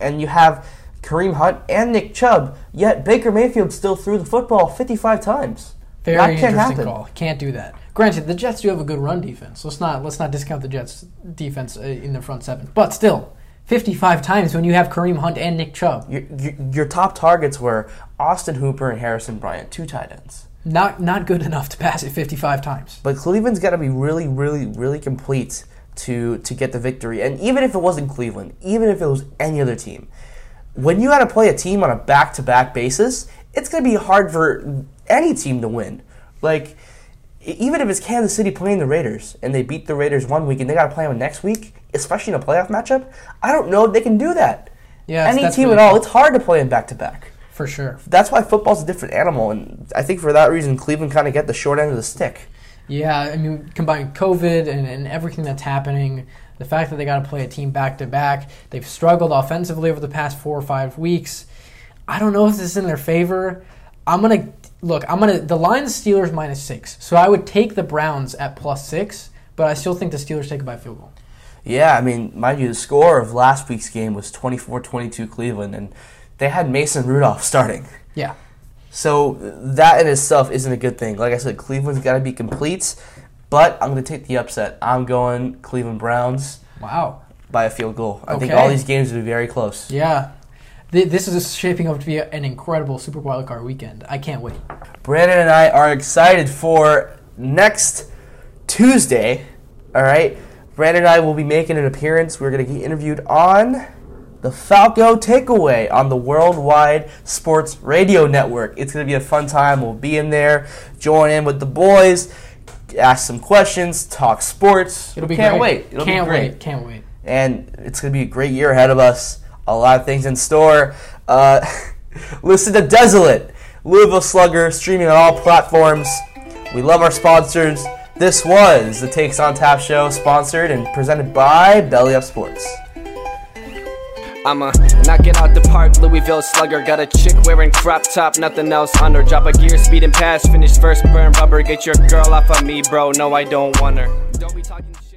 and you have Kareem Hunt and Nick Chubb, yet Baker Mayfield still threw the football fifty-five times. Very that interesting happen. Call. Can't do that. Granted, the Jets do have a good run defense. Let's not let's not discount the Jets' defense in the front seven. But still, fifty-five times when you have Kareem Hunt and Nick Chubb. Your, your, your top targets were Austin Hooper and Harrison Bryant, two tight ends. Not not good enough to pass it fifty-five times. But Cleveland's got to be really, really, really complete to to get the victory. And even if it wasn't Cleveland, even if it was any other team, when you got to play a team on a back-to-back basis, it's going to be hard for any team to win. Like, even if it's Kansas City playing the Raiders and they beat the Raiders one week and they got to play them next week, especially in a playoff matchup, I don't know if they can do that. Yeah, any team really at all, cool. It's hard to play them back-to-back. For sure. That's why football's a different animal, and I think for that reason, Cleveland kind of get the short end of the stick. Yeah, I mean, combining COVID and, and everything that's happening, the fact that they got to play a team back-to-back, they've struggled offensively over the past four or five weeks. I don't know if this is in their favor. I'm going to – look, I'm going to – the line's Steelers minus six. So I would take the Browns at plus six, but I still think the Steelers take it by field goal. Yeah, I mean, mind you, the score of last week's game was twenty-four twenty-two Cleveland, and they had Mason Rudolph starting. Yeah. So that in itself isn't a good thing. Like I said, Cleveland's got to be complete. But I'm going to take the upset. I'm going Cleveland Browns. Wow. By a field goal. I okay. think all these games will be very close. Yeah. This is shaping up to be an incredible Super Wild Card weekend. I can't wait. Brandon and I are excited for next Tuesday. All right. Brandon and I will be making an appearance. We're going to get interviewed on the Falco Takeaway on the Worldwide Sports Radio Network. It's going to be a fun time. We'll be in there. Join in with the boys. Ask some questions, talk sports. It'll be great. Can't wait. It'll be great. Can't wait. Can't wait. And it's going to be a great year ahead of us. a lot of things in store. Uh, listen to Desolate, Louisville Slugger, streaming on all platforms. We love our sponsors. This was the Takes on Tap show, sponsored and presented by Belly Up Sports. I'ma knock it out the park, Louisville Slugger. Got a chick wearing crop top, nothing else on her. Drop a gear, speed and pass, finish first, burn rubber. Get your girl off of me, bro, no I don't want her. Don't be talking shit.